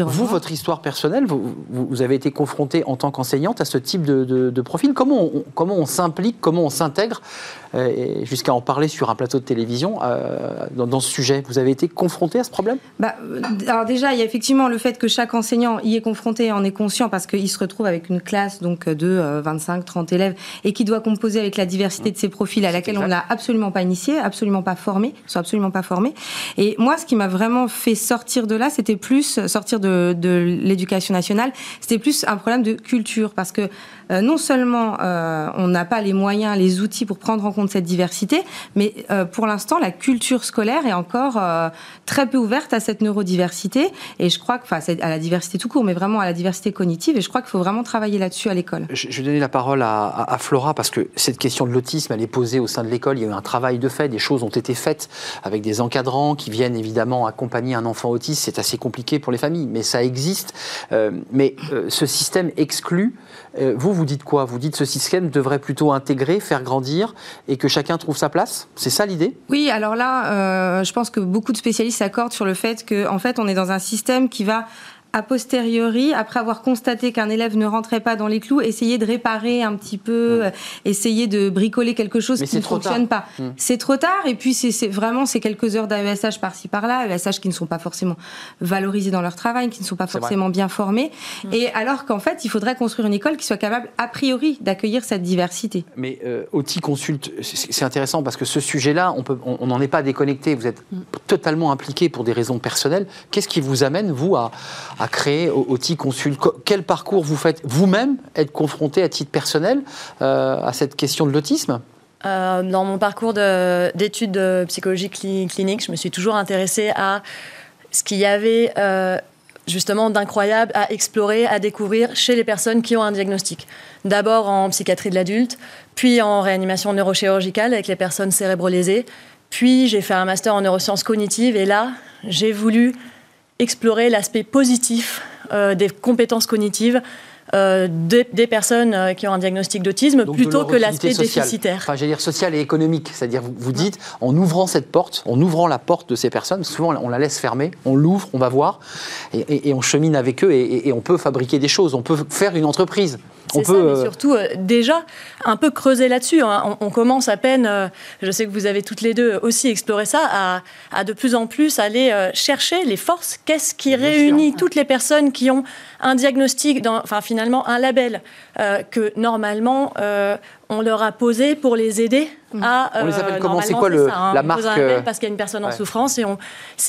Vous, votre histoire personnelle, vous avez été confrontée en tant qu'enseignante à ce type de profil. Comment on s'implique, comment on s'intègre, jusqu'à en parler sur un plateau de télévision dans ce sujet? Vous avez été confrontée à ce problème? Alors déjà, il y a effectivement le fait que chaque enseignant y est confronté, en est conscient, parce qu'il se retrouve avec une classe donc, de 25-30 élèves et qui doit composer avec la diversité de ses profils à laquelle on ne l'a absolument pas initié, absolument pas formés, sont absolument pas formés. Et moi, ce qui m'a vraiment fait sortir de là, c'était plus sortir de l'éducation nationale, c'était plus un problème de culture, parce que non seulement on n'a pas les moyens, les outils pour prendre en compte cette diversité, mais pour l'instant, la culture scolaire est encore très peu ouverte à cette neurodiversité, et je crois que, à la diversité tout court, mais vraiment à la diversité cognitive, et je crois qu'il faut vraiment travailler là-dessus à l'école. Je vais donner la parole à Flora, parce que cette question de l'autisme, elle est posée au sein de l'école, il y a eu un travail de fait, des choses ont été faites avec des encadrants qui viennent évidemment accompagner un enfant autiste, c'est assez compliqué pour les familles, mais ça existe. Ce système exclut. Vous dites quoi? Vous dites que ce système devrait plutôt intégrer, faire grandir et que chacun trouve sa place? C'est ça l'idée? Oui, alors là, je pense que beaucoup de spécialistes s'accordent sur le fait qu'en fait, on est dans un système qui va a posteriori, après avoir constaté qu'un élève ne rentrait pas dans les clous, essayer de réparer un petit peu, essayer de bricoler quelque chose qui ne fonctionne pas. C'est trop tard, et puis c'est vraiment ces quelques heures d'AESH par-ci par-là, AESH qui ne sont pas forcément valorisés dans leur travail, qui ne sont pas forcément bien formés, et alors qu'en fait, il faudrait construire une école qui soit capable, a priori, d'accueillir cette diversité. Mais AutiConsult, c'est intéressant, parce que ce sujet-là, on n'en est pas déconnecté, vous êtes totalement impliqué pour des raisons personnelles. Qu'est-ce qui vous amène, vous, à créer AutiConsult? Quel parcours vous faites vous-même, être confronté à titre personnel à cette question de l'autisme? Dans mon parcours d'études de psychologie clinique, je me suis toujours intéressée à ce qu'il y avait justement d'incroyable à explorer, à découvrir chez les personnes qui ont un diagnostic. D'abord en psychiatrie de l'adulte, puis en réanimation neurochirurgicale avec les personnes cérébrolésées, puis j'ai fait un master en neurosciences cognitives et là, j'ai voulu explorer l'aspect positif des compétences cognitives des personnes qui ont un diagnostic d'autisme plutôt que l'aspect déficitaire. Enfin, j'allais dire social et économique. C'est-à-dire, vous dites, en ouvrant cette porte, en ouvrant la porte de ces personnes, souvent on la laisse fermée, on l'ouvre, on va voir, et on chemine avec eux, et on peut fabriquer des choses, on peut faire une entreprise. C'est ça, mais surtout, déjà, un peu creuser là-dessus. Hein. On commence à peine, je sais que vous avez toutes les deux aussi exploré ça, à de plus en plus aller chercher les forces. Qu'est-ce qui réunit toutes les personnes qui ont un diagnostic, enfin finalement un label que normalement on leur a posé pour les aider à... on les appelle comment? C'est quoi la marque? On pose un label parce qu'il y a une personne en souffrance et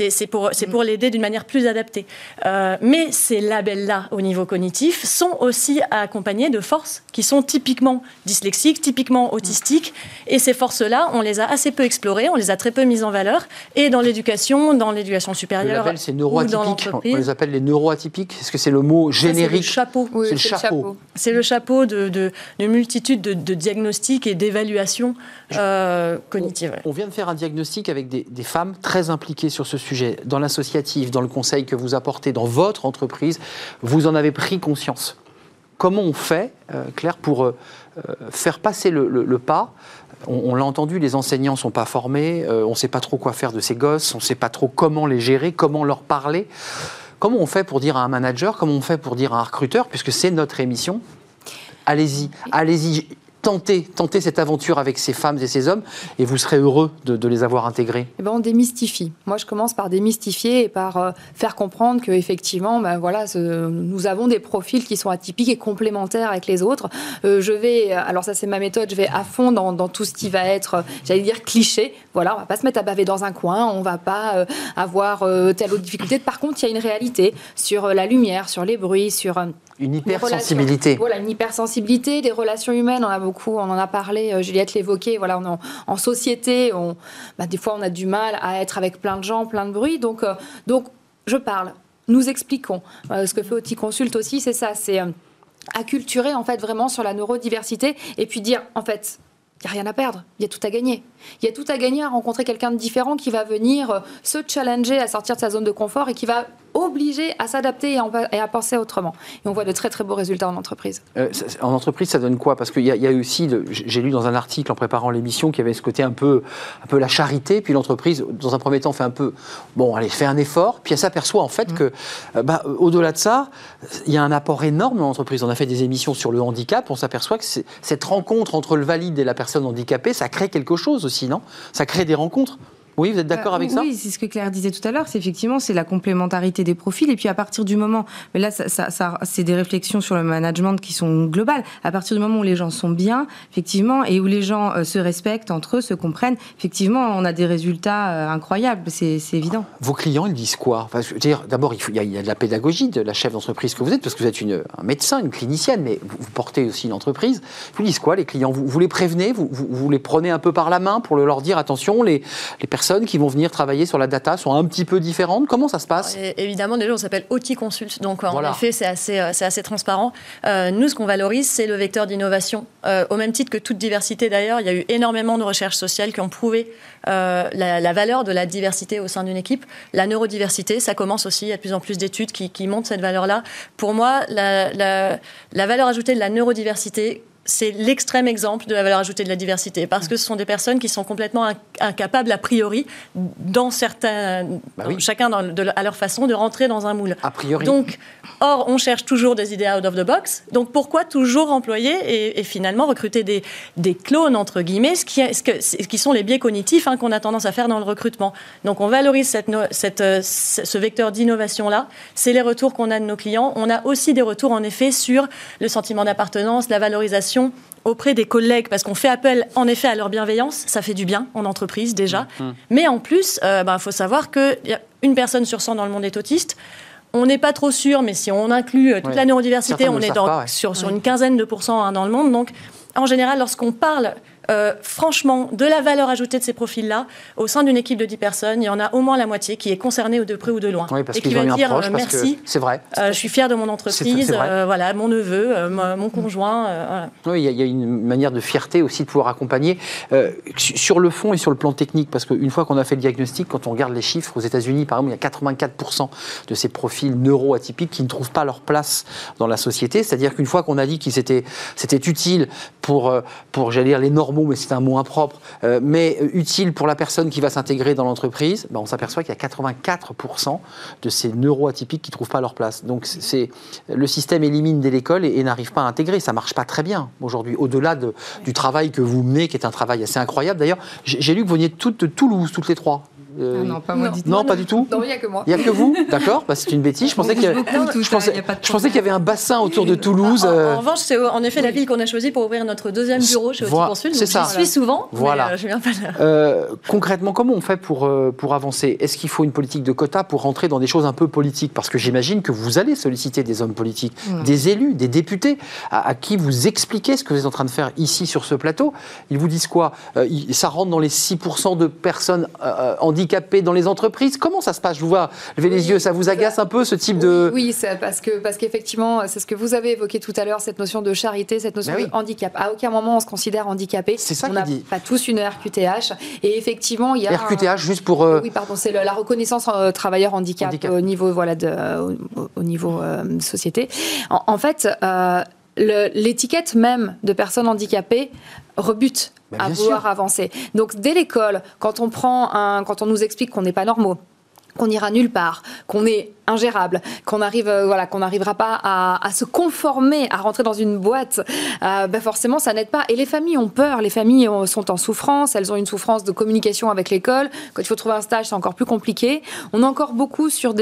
c'est pour l'aider d'une manière plus adaptée. Mais ces labels-là, au niveau cognitif, sont aussi accompagnés de forces qui sont typiquement dyslexiques, typiquement autistiques. Et ces forces-là, on les a assez peu explorées, on les a très peu mises en valeur. Et dans l'éducation supérieure... Le label, c'est neuroatypique. On les appelle les neuroatypiques. Est-ce que c'est le mot générique? C'est le chapeau. Oui, c'est le chapeau. C'est le chapeau de multitudes de diagnostics et d'évaluations cognitive. On vient de faire un diagnostic avec des femmes très impliquées sur ce sujet, dans l'associatif, dans le conseil que vous apportez, dans votre entreprise. Vous en avez pris conscience. Comment on fait, Claire, pour faire passer le pas? On l'a entendu, les enseignants ne sont pas formés, on ne sait pas trop quoi faire de ces gosses, on ne sait pas trop comment les gérer, comment leur parler. Comment on fait pour dire à un manager, comment on fait pour dire à un recruteur, puisque c'est notre émission, allez-y, allez-y. Tentez cette aventure avec ces femmes et ces hommes et vous serez heureux de les avoir intégrés. Et ben on démystifie. Moi, je commence par démystifier et par faire comprendre qu'effectivement, nous avons des profils qui sont atypiques et complémentaires avec les autres. Alors ça, c'est ma méthode, je vais à fond dans tout ce qui va être, j'allais dire, cliché. Voilà, on ne va pas se mettre à baver dans un coin, on ne va pas avoir telle autre difficulté. Par contre, il y a une réalité sur la lumière, sur les bruits, sur... une hypersensibilité. Voilà, une hypersensibilité, des relations humaines, on a beaucoup, on en a parlé, Juliette l'évoquait, voilà, en société, des fois on a du mal à être avec plein de gens, plein de bruit, donc je parle, nous expliquons. Ce que fait AutiConsult aussi, c'est ça, c'est acculturer en fait vraiment sur la neurodiversité et puis dire en fait... Il n'y a rien à perdre, il y a tout à gagner. Il y a tout à gagner à rencontrer quelqu'un de différent qui va venir se challenger à sortir de sa zone de confort et qui va obliger à s'adapter et à penser autrement. Et on voit de très très beaux résultats en entreprise. En entreprise, ça donne quoi? Parce qu'il y a aussi, j'ai lu dans un article en préparant l'émission qu'il y avait ce côté un peu la charité, puis l'entreprise, dans un premier temps, fait un peu, fait un effort, puis elle s'aperçoit en fait que, au-delà de ça, il y a un apport énorme dans l'entreprise. On a fait des émissions sur le handicap, on s'aperçoit que cette rencontre entre le valide et la personne handicapée, ça crée quelque chose aussi, non? Ça crée des rencontres. Oui, vous êtes d'accord avec ça? Oui, c'est ce que Claire disait tout à l'heure, c'est effectivement, c'est la complémentarité des profils, et puis à partir du moment, mais là, c'est des réflexions sur le management qui sont globales, à partir du moment où les gens sont bien, effectivement, et où les gens se respectent entre eux, se comprennent, effectivement, on a des résultats incroyables, c'est évident. Vos clients, ils disent quoi? Enfin, d'abord, il y a de la pédagogie, de la chef d'entreprise que vous êtes, parce que vous êtes un médecin, une clinicienne, mais vous portez aussi une entreprise. Vous disent quoi, les clients? Vous les prévenez, vous les prenez un peu par la main pour leur dire, attention, les personnes qui vont venir travailler sur la data sont un petit peu différentes. Comment ça se passe? Évidemment, déjà, on s'appelle AutiConsult. Donc, en effet, c'est assez transparent. Nous, ce qu'on valorise, c'est le vecteur d'innovation. Au même titre que toute diversité, d'ailleurs, il y a eu énormément de recherches sociales qui ont prouvé la valeur de la diversité au sein d'une équipe. La neurodiversité, ça commence aussi. Il y a de plus en plus d'études qui montrent cette valeur-là. Pour moi, la valeur ajoutée de la neurodiversité, c'est l'extrême exemple de la valeur ajoutée de la diversité, parce que ce sont des personnes qui sont complètement incapables, a priori, dans certains, chacun à leur façon, de rentrer dans un moule. A priori. Donc, or, on cherche toujours des idées out of the box, donc pourquoi toujours employer et finalement recruter des clones, entre guillemets, ce qui sont les biais cognitifs qu'on a tendance à faire dans le recrutement. Donc, on valorise ce vecteur d'innovation-là, c'est les retours qu'on a de nos clients. On a aussi des retours, en effet, sur le sentiment d'appartenance, la valorisation auprès des collègues, parce qu'on fait appel en effet à leur bienveillance, ça fait du bien en entreprise déjà, mais en plus faut savoir qu'une personne sur 100 dans le monde est autiste, on n'est pas trop sûr, mais si on inclut toute la neurodiversité, certains on est sur une 15% dans le monde, donc en général lorsqu'on parle franchement de la valeur ajoutée de ces profils-là, au sein d'une équipe de 10 personnes, il y en a au moins la moitié qui est concernée de près ou de loin. Oui, parce et qui va dire merci, c'est vrai. Je suis fier de mon entreprise, mon neveu, mon conjoint. Oui, il y a une manière de fierté aussi de pouvoir accompagner. Sur le fond et sur le plan technique, parce qu'une fois qu'on a fait le diagnostic, quand on regarde les chiffres, aux États-Unis, par exemple, il y a 84% de ces profils neuroatypiques qui ne trouvent pas leur place dans la société. C'est-à-dire qu'une fois qu'on a dit que c'était utile pour j'allais dire, les normaux, mais c'est un mot impropre, mais utile pour la personne qui va s'intégrer dans l'entreprise, on s'aperçoit qu'il y a 84% de ces neuroatypiques qui ne trouvent pas leur place. Donc le système élimine dès l'école et n'arrive pas à intégrer. Ça ne marche pas très bien aujourd'hui, au-delà du travail que vous menez, qui est un travail assez incroyable. D'ailleurs, j'ai lu que vous veniez toutes de Toulouse, toutes les trois. Non, pas moi. Non, pas du tout. Non, il n'y a que moi. Il n'y a que vous, d'accord. C'est une bêtise. Je pensais qu'il y avait un bassin autour de Toulouse. En revanche, c'est en effet la ville qu'on a choisie pour ouvrir notre deuxième bureau chez AutiConsult. C'est ça. Je suis souvent. Voilà. Je viens pas là. Concrètement, comment on fait pour avancer? Est-ce qu'il faut une politique de quotas pour rentrer dans des choses un peu politiques? Parce que j'imagine que vous allez solliciter des hommes politiques, des élus, des députés, à qui vous expliquez ce que vous êtes en train de faire ici sur ce plateau. Ils vous disent quoi? Ça rentre dans les 6% de personnes handicapées dans les entreprises? Comment ça se passe? Je vous vois lever les yeux, ça vous agace un peu ce type de... Oui, parce qu'effectivement, c'est ce que vous avez évoqué tout à l'heure, cette notion de charité, cette notion de handicap. À aucun moment on se considère handicapé. C'est ça qu'on dit. On n'a pas tous une RQTH. Et effectivement, il y a... RQTH, juste pour... Oui, pardon, c'est la reconnaissance travailleur handicap. Au niveau, au niveau société. En fait, l'étiquette même de personne handicapée rebute à vouloir avancer. Donc dès l'école, quand on nous explique qu'on n'est pas normaux, qu'on n'ira nulle part, qu'on est ingérable, qu'on n'arrivera pas à se conformer, à rentrer dans une boîte, forcément ça n'aide pas. Et les familles ont peur, les familles sont en souffrance, elles ont une souffrance de communication avec l'école. Quand il faut trouver un stage, c'est encore plus compliqué. On est encore beaucoup sur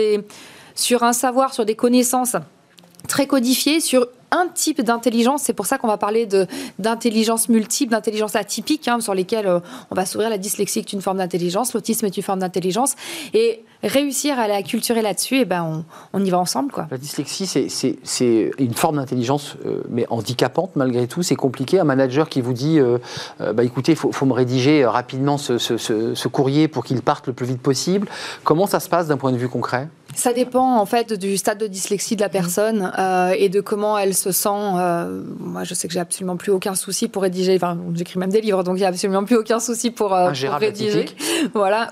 un savoir, sur des connaissances très codifiées, sur un type d'intelligence. C'est pour ça qu'on va parler d'intelligence multiple, d'intelligence atypique, sur lesquelles on va s'ouvrir. La dyslexie est une forme d'intelligence, l'autisme est une forme d'intelligence, et réussir à la acculturer là-dessus, on y va ensemble, quoi. La dyslexie, c'est une forme d'intelligence, mais handicapante malgré tout, c'est compliqué. Un manager qui vous dit écoutez, il faut me rédiger rapidement ce courrier pour qu'il parte le plus vite possible. Comment ça se passe d'un point de vue concret? Ça dépend en fait du stade de dyslexie de la personne et de comment elle se sent. Moi, je sais que j'ai absolument plus aucun souci pour rédiger. Enfin, j'écris même des livres, donc il n'y a absolument plus aucun souci pour rédiger. Voilà.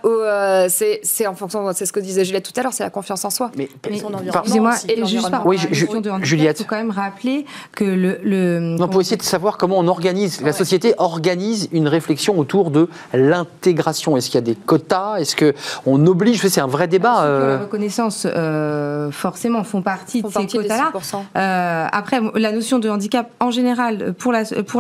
C'est en fonction. C'est ce que disait Juliette tout à l'heure. C'est la confiance en soi. Mais excusez-moi. Et juste par question de handicap, Juliette, il faut quand même rappeler que non, pour essayer de savoir comment on organise, la société organise une réflexion autour de l'intégration. Est-ce qu'il y a des quotas? Est-ce que on oblige? C'est un vrai débat. La reconnaissance, forcément, font partie de ces quotas-là. Après, la notion de handicap, en général, pour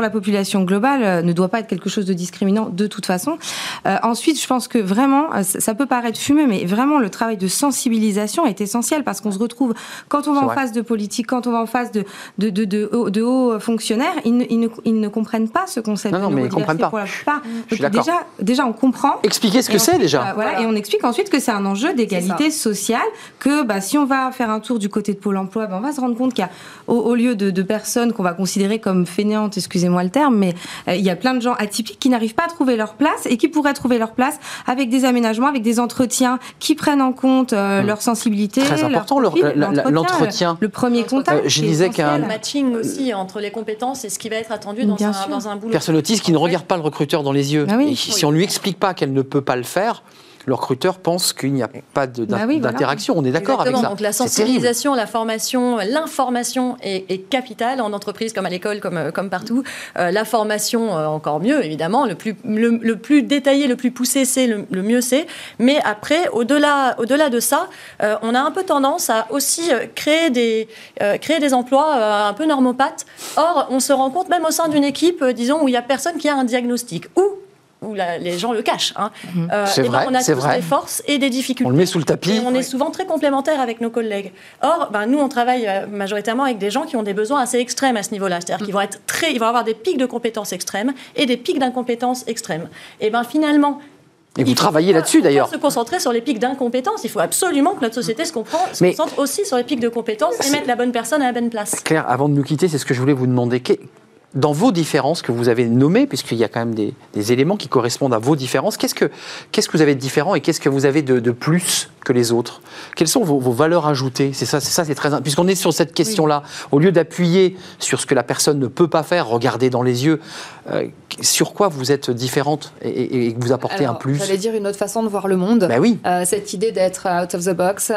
la population globale, ne doit pas être quelque chose de discriminant de toute façon. Ensuite, je pense que vraiment, ça peut paraître fumeux, mais vraiment, le travail de sensibilisation est essentiel, parce qu'on se retrouve, quand on va en face de politiques, quand on va en face de hauts fonctionnaires, ils ne comprennent pas ce concept. Non, mais ils ne comprennent pas. Donc, déjà, on comprend. Expliquer ce que c'est, déjà. Et on explique ensuite que c'est un enjeu d'égalité sociale, que si on va faire un tour du côté de Pôle emploi, on va se rendre compte qu'il y a, au lieu de personnes qu'on va considérer comme fainéantes, excusez-moi le terme, mais il y a plein de gens atypiques qui n'arrivent pas à trouver leur place et qui pourraient trouver leur place avec des aménagements, avec des entretiens qui prennent en compte leur sensibilité. Très important, l'entretien. Le premier contact. Je disais qu'un matching aussi entre les compétences et ce qui va être attendu dans un boulot. Personne autiste qui ne regarde pas le recruteur dans les yeux. Et si on ne lui explique pas qu'elle ne peut pas le faire, le recruteur pense qu'il n'y a pas d'interaction. Voilà. On est d'accord avec ça. Donc la sensibilisation, la formation, l'information est capitale en entreprise comme à l'école, comme partout. La formation, encore mieux, évidemment. Le plus détaillé, le plus poussé, c'est le mieux c'est. Mais après, au-delà de ça, on a un peu tendance à aussi créer des emplois un peu normopathes. Or, on se rend compte, même au sein d'une équipe, disons, où il n'y a personne qui a un diagnostic. Ou les gens le cachent. Hein. C'est vrai, on a tous des forces et des difficultés. On le met sous le tapis. Et on est souvent très complémentaires avec nos collègues. Or, nous, on travaille majoritairement avec des gens qui ont des besoins assez extrêmes à ce niveau-là. C'est-à-dire qu'ils vont avoir des pics de compétences extrêmes et des pics d'incompétences extrêmes. Et bien, finalement... Et vous travaillez là-dessus, d'ailleurs. Il faut se concentrer sur les pics d'incompétence. Il faut absolument que notre société se concentre aussi sur les pics de compétences et mettre la bonne personne à la bonne place. Claire, avant de nous quitter, c'est ce que je voulais vous demander. Dans vos différences que vous avez nommées, puisqu'il y a quand même des éléments qui correspondent à vos différences, qu'est-ce que vous avez de différent et qu'est-ce que vous avez de plus que les autres? Quelles sont vos valeurs ajoutées? C'est ça, c'est très important. Puisqu'on est sur cette question-là, au lieu d'appuyer sur ce que la personne ne peut pas faire, regarder dans les yeux, sur quoi vous êtes différente et que vous apportez un plus? J'allais dire une autre façon de voir le monde. Ben oui. Cette idée d'être out of the box,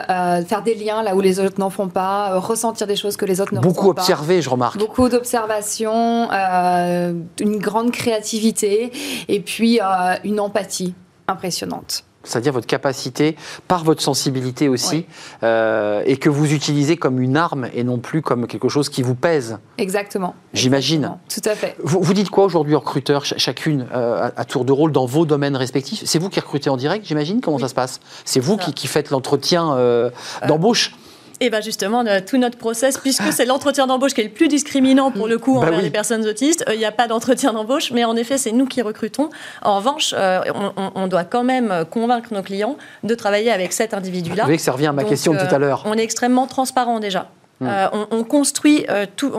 faire des liens là où les autres n'en font pas, ressentir des choses que les autres ne ressentent pas. Beaucoup observé, je remarque. Beaucoup d'observation, une grande créativité et puis une empathie impressionnante. C'est-à-dire votre capacité, par votre sensibilité aussi, et que vous utilisez comme une arme et non plus comme quelque chose qui vous pèse. Exactement. J'imagine. Exactement. Tout à fait. Vous dites quoi aujourd'hui aux recruteurs, chacune à tour de rôle dans vos domaines respectifs? C'est vous qui recrutez en direct, j'imagine? Comment ça se passe? C'est vous qui faites l'entretien d'embauche? Et bien justement, tout notre process, puisque c'est l'entretien d'embauche qui est le plus discriminant pour le coup envers les personnes autistes, il n'y a pas d'entretien d'embauche, mais en effet, c'est nous qui recrutons. En revanche, on doit quand même convaincre nos clients de travailler avec cet individu-là. Vous voyez que ça revient à ma question tout à l'heure. On est extrêmement transparent déjà. On construit tout,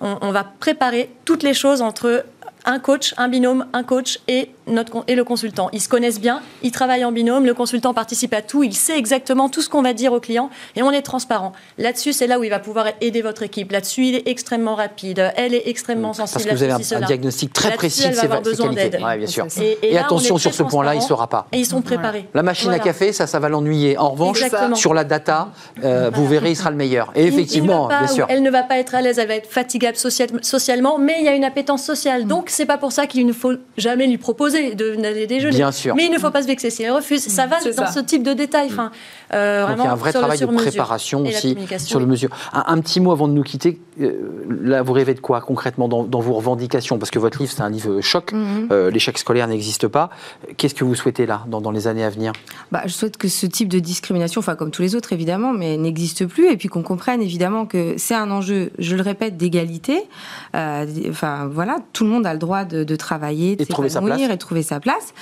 on va préparer toutes les choses entre... un coach, un binôme, un coach et le consultant. Ils se connaissent bien, ils travaillent en binôme, le consultant participe à tout, il sait exactement tout ce qu'on va dire au client et on est transparent. Là-dessus, c'est là où il va pouvoir aider votre équipe. Là-dessus, il est extrêmement rapide, elle est extrêmement sensible. Parce que vous avez un diagnostic très précis de ses qualités. Ouais, bien sûr. Et attention, sur ce point-là, il ne saura pas. Et ils sont préparés. La machine à café, ça va l'ennuyer. En revanche, sur la data, vous verrez, il sera le meilleur. Et effectivement, bien sûr. Elle ne va pas être à l'aise, elle va être fatigable socialement, mais il y a une appétence sociale. Donc, c'est pas pour ça qu'il ne faut jamais lui proposer d'aller déjeuner. Bien sûr. Mais il ne faut pas se vexer s'il refuse. Ça va dans ce type de détails. Enfin, donc il y a un vrai travail de préparation aussi sur le mesure. Un petit mot avant de nous quitter. Là, vous rêvez de quoi concrètement dans vos revendications? Parce que votre livre, c'est un livre choc. L'échec scolaire n'existe pas. Qu'est-ce que vous souhaitez là, dans les années à venir? Je souhaite que ce type de discrimination, comme tous les autres évidemment, mais n'existe plus. Et puis qu'on comprenne évidemment que c'est un enjeu, je le répète, d'égalité. Tout le monde a le droit de travailler, de s'épanouir et de trouver sa place.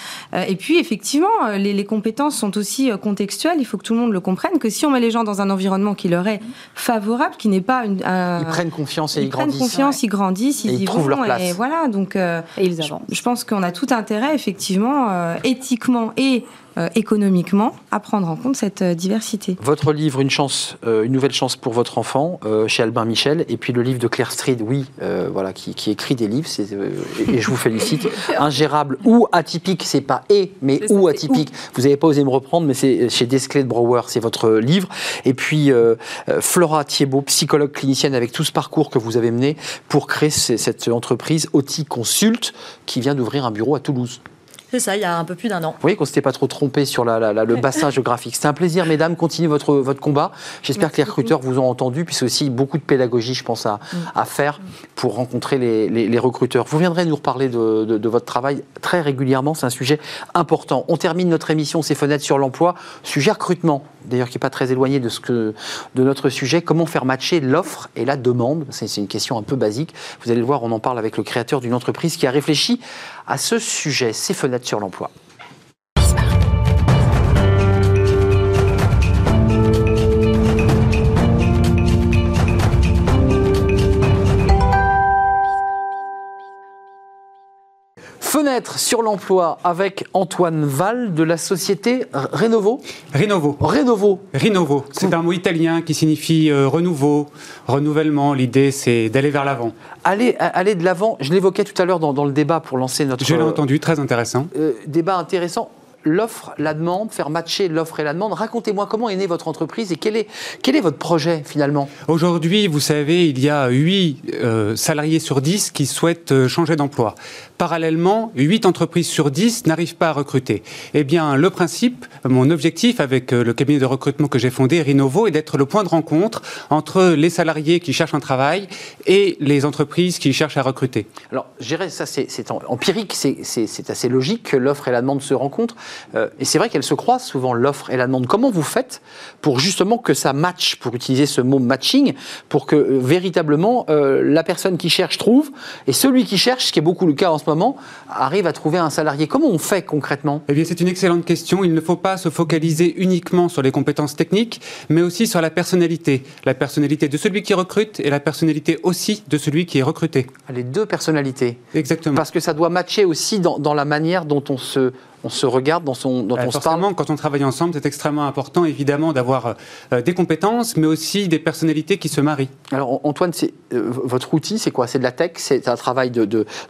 Et puis, effectivement, les compétences sont aussi contextuelles. Il faut que tout le monde le comprenne, que si on met les gens dans un environnement qui leur est favorable, qui n'est pas... ils prennent confiance et ils grandissent. Ils prennent confiance, ils grandissent, ils y trouvent leur place. Et voilà, donc, ils je pense qu'on a tout intérêt, effectivement, éthiquement et économiquement, à prendre en compte cette diversité. Votre livre, une nouvelle chance pour votre enfant, chez Albin Michel, et puis le livre de Claire Streed, qui écrit des livres, et je vous félicite. Ingérable ou atypique, c'est pas et, mais ou atypique. Vous n'avez pas osé me reprendre, mais c'est chez Desclés de Brouwer, c'est votre livre. Et puis Flora Thiébaud, psychologue clinicienne, avec tout ce parcours que vous avez mené pour créer cette entreprise AutiConsult, qui vient d'ouvrir un bureau à Toulouse. C'est ça, il y a un peu plus d'un an. Vous voyez qu'on ne s'était pas trop trompé sur le bassin géographique. C'était un plaisir, mesdames, continuez votre combat. J'espère que les recruteurs vous ont entendu, puis c'est aussi beaucoup de pédagogie, je pense, à faire pour rencontrer les recruteurs. Vous viendrez nous reparler de votre travail très régulièrement, c'est un sujet important. On termine notre émission, ces fenêtres sur l'emploi, sujet recrutement, d'ailleurs qui n'est pas très éloigné de notre sujet. Comment faire matcher l'offre et la demande? C'est une question un peu basique. Vous allez le voir, on en parle avec le créateur d'une entreprise qui a réfléchi à ce sujet, ces fenêtres sur l'emploi. Fenêtre sur l'emploi avec Antoine Val de la société Rinovo. Rinovo, c'est un mot italien qui signifie renouveau, renouvellement. L'idée, c'est d'aller vers l'avant. Aller de l'avant, je l'évoquais tout à l'heure dans le débat pour lancer notre... Je l'ai entendu, très intéressant. Débat intéressant. l'offre, la demande, faire matcher l'offre et la demande. Racontez-moi comment est née votre entreprise et quel est votre projet finalement ? Aujourd'hui, vous savez, il y a 8 salariés sur 10 qui souhaitent changer d'emploi. Parallèlement, 8 entreprises sur 10 n'arrivent pas à recruter. Eh bien, le principe, mon objectif avec le cabinet de recrutement que j'ai fondé, Rinovo, est d'être le point de rencontre entre les salariés qui cherchent un travail et les entreprises qui cherchent à recruter. Alors, je dirais, ça c'est empirique, c'est assez logique que l'offre et la demande se rencontrent. Et c'est vrai qu'elles se croisent souvent, l'offre et la demande. Comment vous faites pour justement que ça matche, pour utiliser ce mot matching, pour que véritablement la personne qui cherche trouve, et celui qui cherche, ce qui est beaucoup le cas en ce moment, arrive à trouver un salarié. Comment on fait concrètement ? Eh bien, c'est une excellente question. Il ne faut pas se focaliser uniquement sur les compétences techniques, mais aussi sur la personnalité de celui qui recrute et la personnalité aussi de celui qui est recruté. Les deux personnalités. Exactement. Parce que ça doit matcher aussi dans la manière dont on se regarde, dont on se parle. Quand on travaille ensemble, c'est extrêmement important, évidemment, d'avoir des compétences, mais aussi des personnalités qui se marient. Alors, Antoine, votre outil, c'est quoi ? C'est de la tech, c'est un travail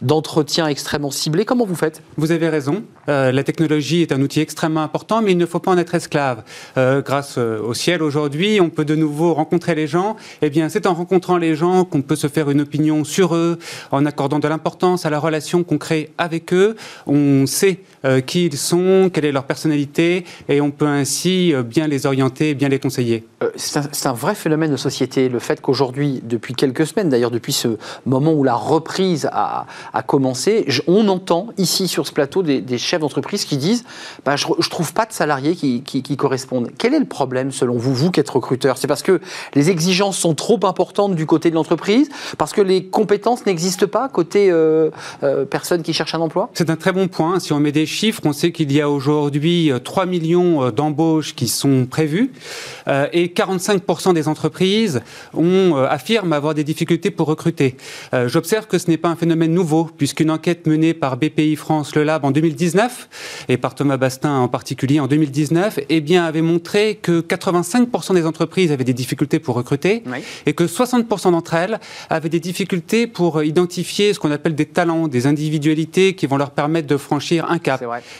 d'entretien extrêmement ciblé. Comment vous faites ? Vous avez raison. La technologie est un outil extrêmement important, mais il ne faut pas en être esclave. Grâce au ciel, aujourd'hui, on peut de nouveau rencontrer les gens. Eh bien, c'est en rencontrant les gens qu'on peut se faire une opinion sur eux, en accordant de l'importance à la relation qu'on crée avec eux. On sait qui ils sont, quelle est leur personnalité, et on peut ainsi bien les orienter, bien les conseiller. C'est un vrai phénomène de société, le fait qu'aujourd'hui, depuis quelques semaines, d'ailleurs depuis ce moment où la reprise a commencé, on entend ici sur ce plateau des chefs d'entreprise qui disent bah, « je ne trouve pas de salariés qui correspondent ». Quel est le problème selon vous, vous qui êtes recruteur ? C'est parce que les exigences sont trop importantes du côté de l'entreprise, parce que les compétences n'existent pas côté personnes qui cherchent un emploi ? C'est un très bon point. Si on met des chiffres, on sait qu'il y a aujourd'hui 3 millions d'embauches qui sont prévues et 45% des entreprises affirment avoir des difficultés pour recruter. J'observe que ce n'est pas un phénomène nouveau, puisqu'une enquête menée par BPI France Le Lab en 2019, et par Thomas Bastin en particulier en 2019, eh bien, avait montré que 85% des entreprises avaient des difficultés pour recruter, oui, et que 60% d'entre elles avaient des difficultés pour identifier ce qu'on appelle des talents, des individualités qui vont leur permettre de franchir un cap.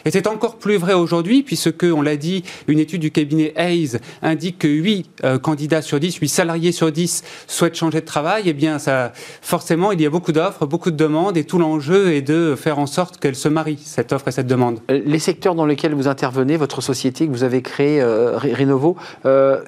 Et c'est encore plus vrai aujourd'hui, puisque, on l'a dit, une étude du cabinet Hayes indique que 8 candidats sur 10, 8 salariés sur 10 souhaitent changer de travail. Eh bien, ça, forcément, il y a beaucoup d'offres, beaucoup de demandes, et tout l'enjeu est de faire en sorte qu'elles se marient, cette offre et cette demande. Les secteurs dans lesquels vous intervenez, votre société que vous avez créée, Rinovo,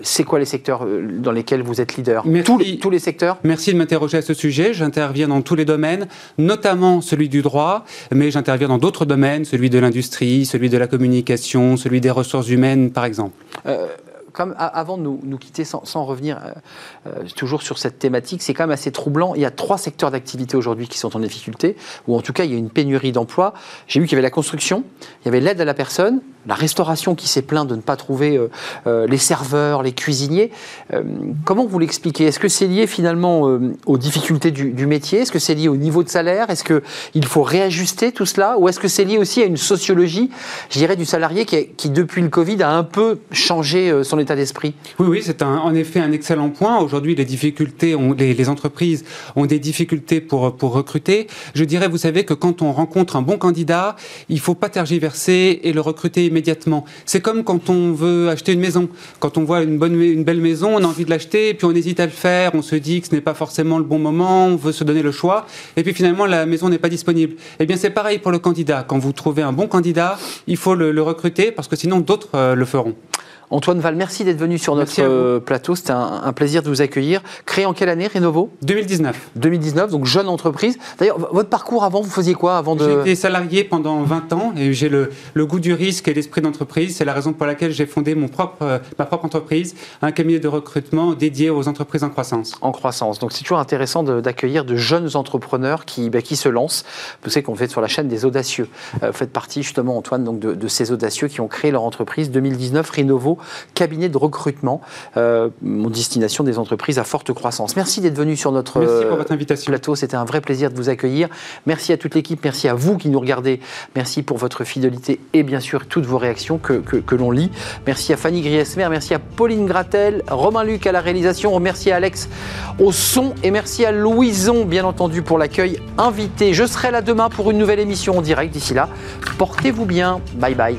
c'est quoi les secteurs dans lesquels vous êtes leader ? Tous les secteurs ? Merci de m'interroger à ce sujet. J'interviens dans tous les domaines, notamment celui du droit, mais j'interviens dans d'autres domaines, celui de l'industrie, celui de la communication, celui des ressources humaines, par exemple. Comme avant de nous quitter, sans revenir toujours sur cette thématique, c'est quand même assez troublant. Il y a 3 secteurs d'activité aujourd'hui qui sont en difficulté, ou en tout cas, il y a une pénurie d'emplois. J'ai vu qu'il y avait la construction, il y avait l'aide à la personne, la restauration qui s'est plainte de ne pas trouver les serveurs, les cuisiniers. Comment vous l'expliquez ? Est-ce que c'est lié finalement aux difficultés du métier ? Est-ce que c'est lié au niveau de salaire ? Est-ce qu'il faut réajuster tout cela ? Ou est-ce que c'est lié aussi à une sociologie, je dirais, du salarié qui depuis le Covid, a un peu changé son état d'esprit ? Oui, c'est en effet un excellent point. Aujourd'hui, les difficultés, les entreprises ont des difficultés pour recruter. Je dirais, vous savez, que quand on rencontre un bon candidat, il ne faut pas tergiverser et le recruter immédiatement. C'est comme quand on veut acheter une maison. Quand on voit une belle maison, on a envie de l'acheter, puis on hésite à le faire, on se dit que ce n'est pas forcément le bon moment, on veut se donner le choix, et puis finalement, la maison n'est pas disponible. Eh bien, c'est pareil pour le candidat. Quand vous trouvez un bon candidat, il faut le recruter, parce que sinon, d'autres le feront. Antoine Val, merci d'être venu sur notre plateau. C'était un plaisir de vous accueillir. Créé en quelle année, Rinovo ? 2019. 2019, donc jeune entreprise. D'ailleurs, votre parcours avant, vous faisiez quoi avant de... J'ai été salarié pendant 20 ans et j'ai le goût du risque et l'esprit d'entreprise. C'est la raison pour laquelle j'ai fondé ma propre entreprise, un cabinet de recrutement dédié aux entreprises en croissance. En croissance. Donc c'est toujours intéressant d'accueillir de jeunes entrepreneurs qui se lancent. Vous savez qu'on fait sur la chaîne des audacieux. Vous faites partie justement, Antoine, donc, de ces audacieux qui ont créé leur entreprise. 2019, Rinovo, cabinet de recrutement, en destination des entreprises à forte croissance. Merci d'être venu sur notre plateau. C'était un vrai plaisir de vous accueillir. Merci à toute l'équipe, merci à vous qui nous regardez. Merci pour votre fidélité et bien sûr toutes vos réactions que l'on lit. Merci à Fanny Griesmer, merci à Pauline Gratel, Romain Luc à la réalisation, merci à Alex au son et merci à Louison, bien entendu, pour l'accueil invité. Je serai là demain pour une nouvelle émission en direct. D'ici là, portez-vous bien. Bye bye.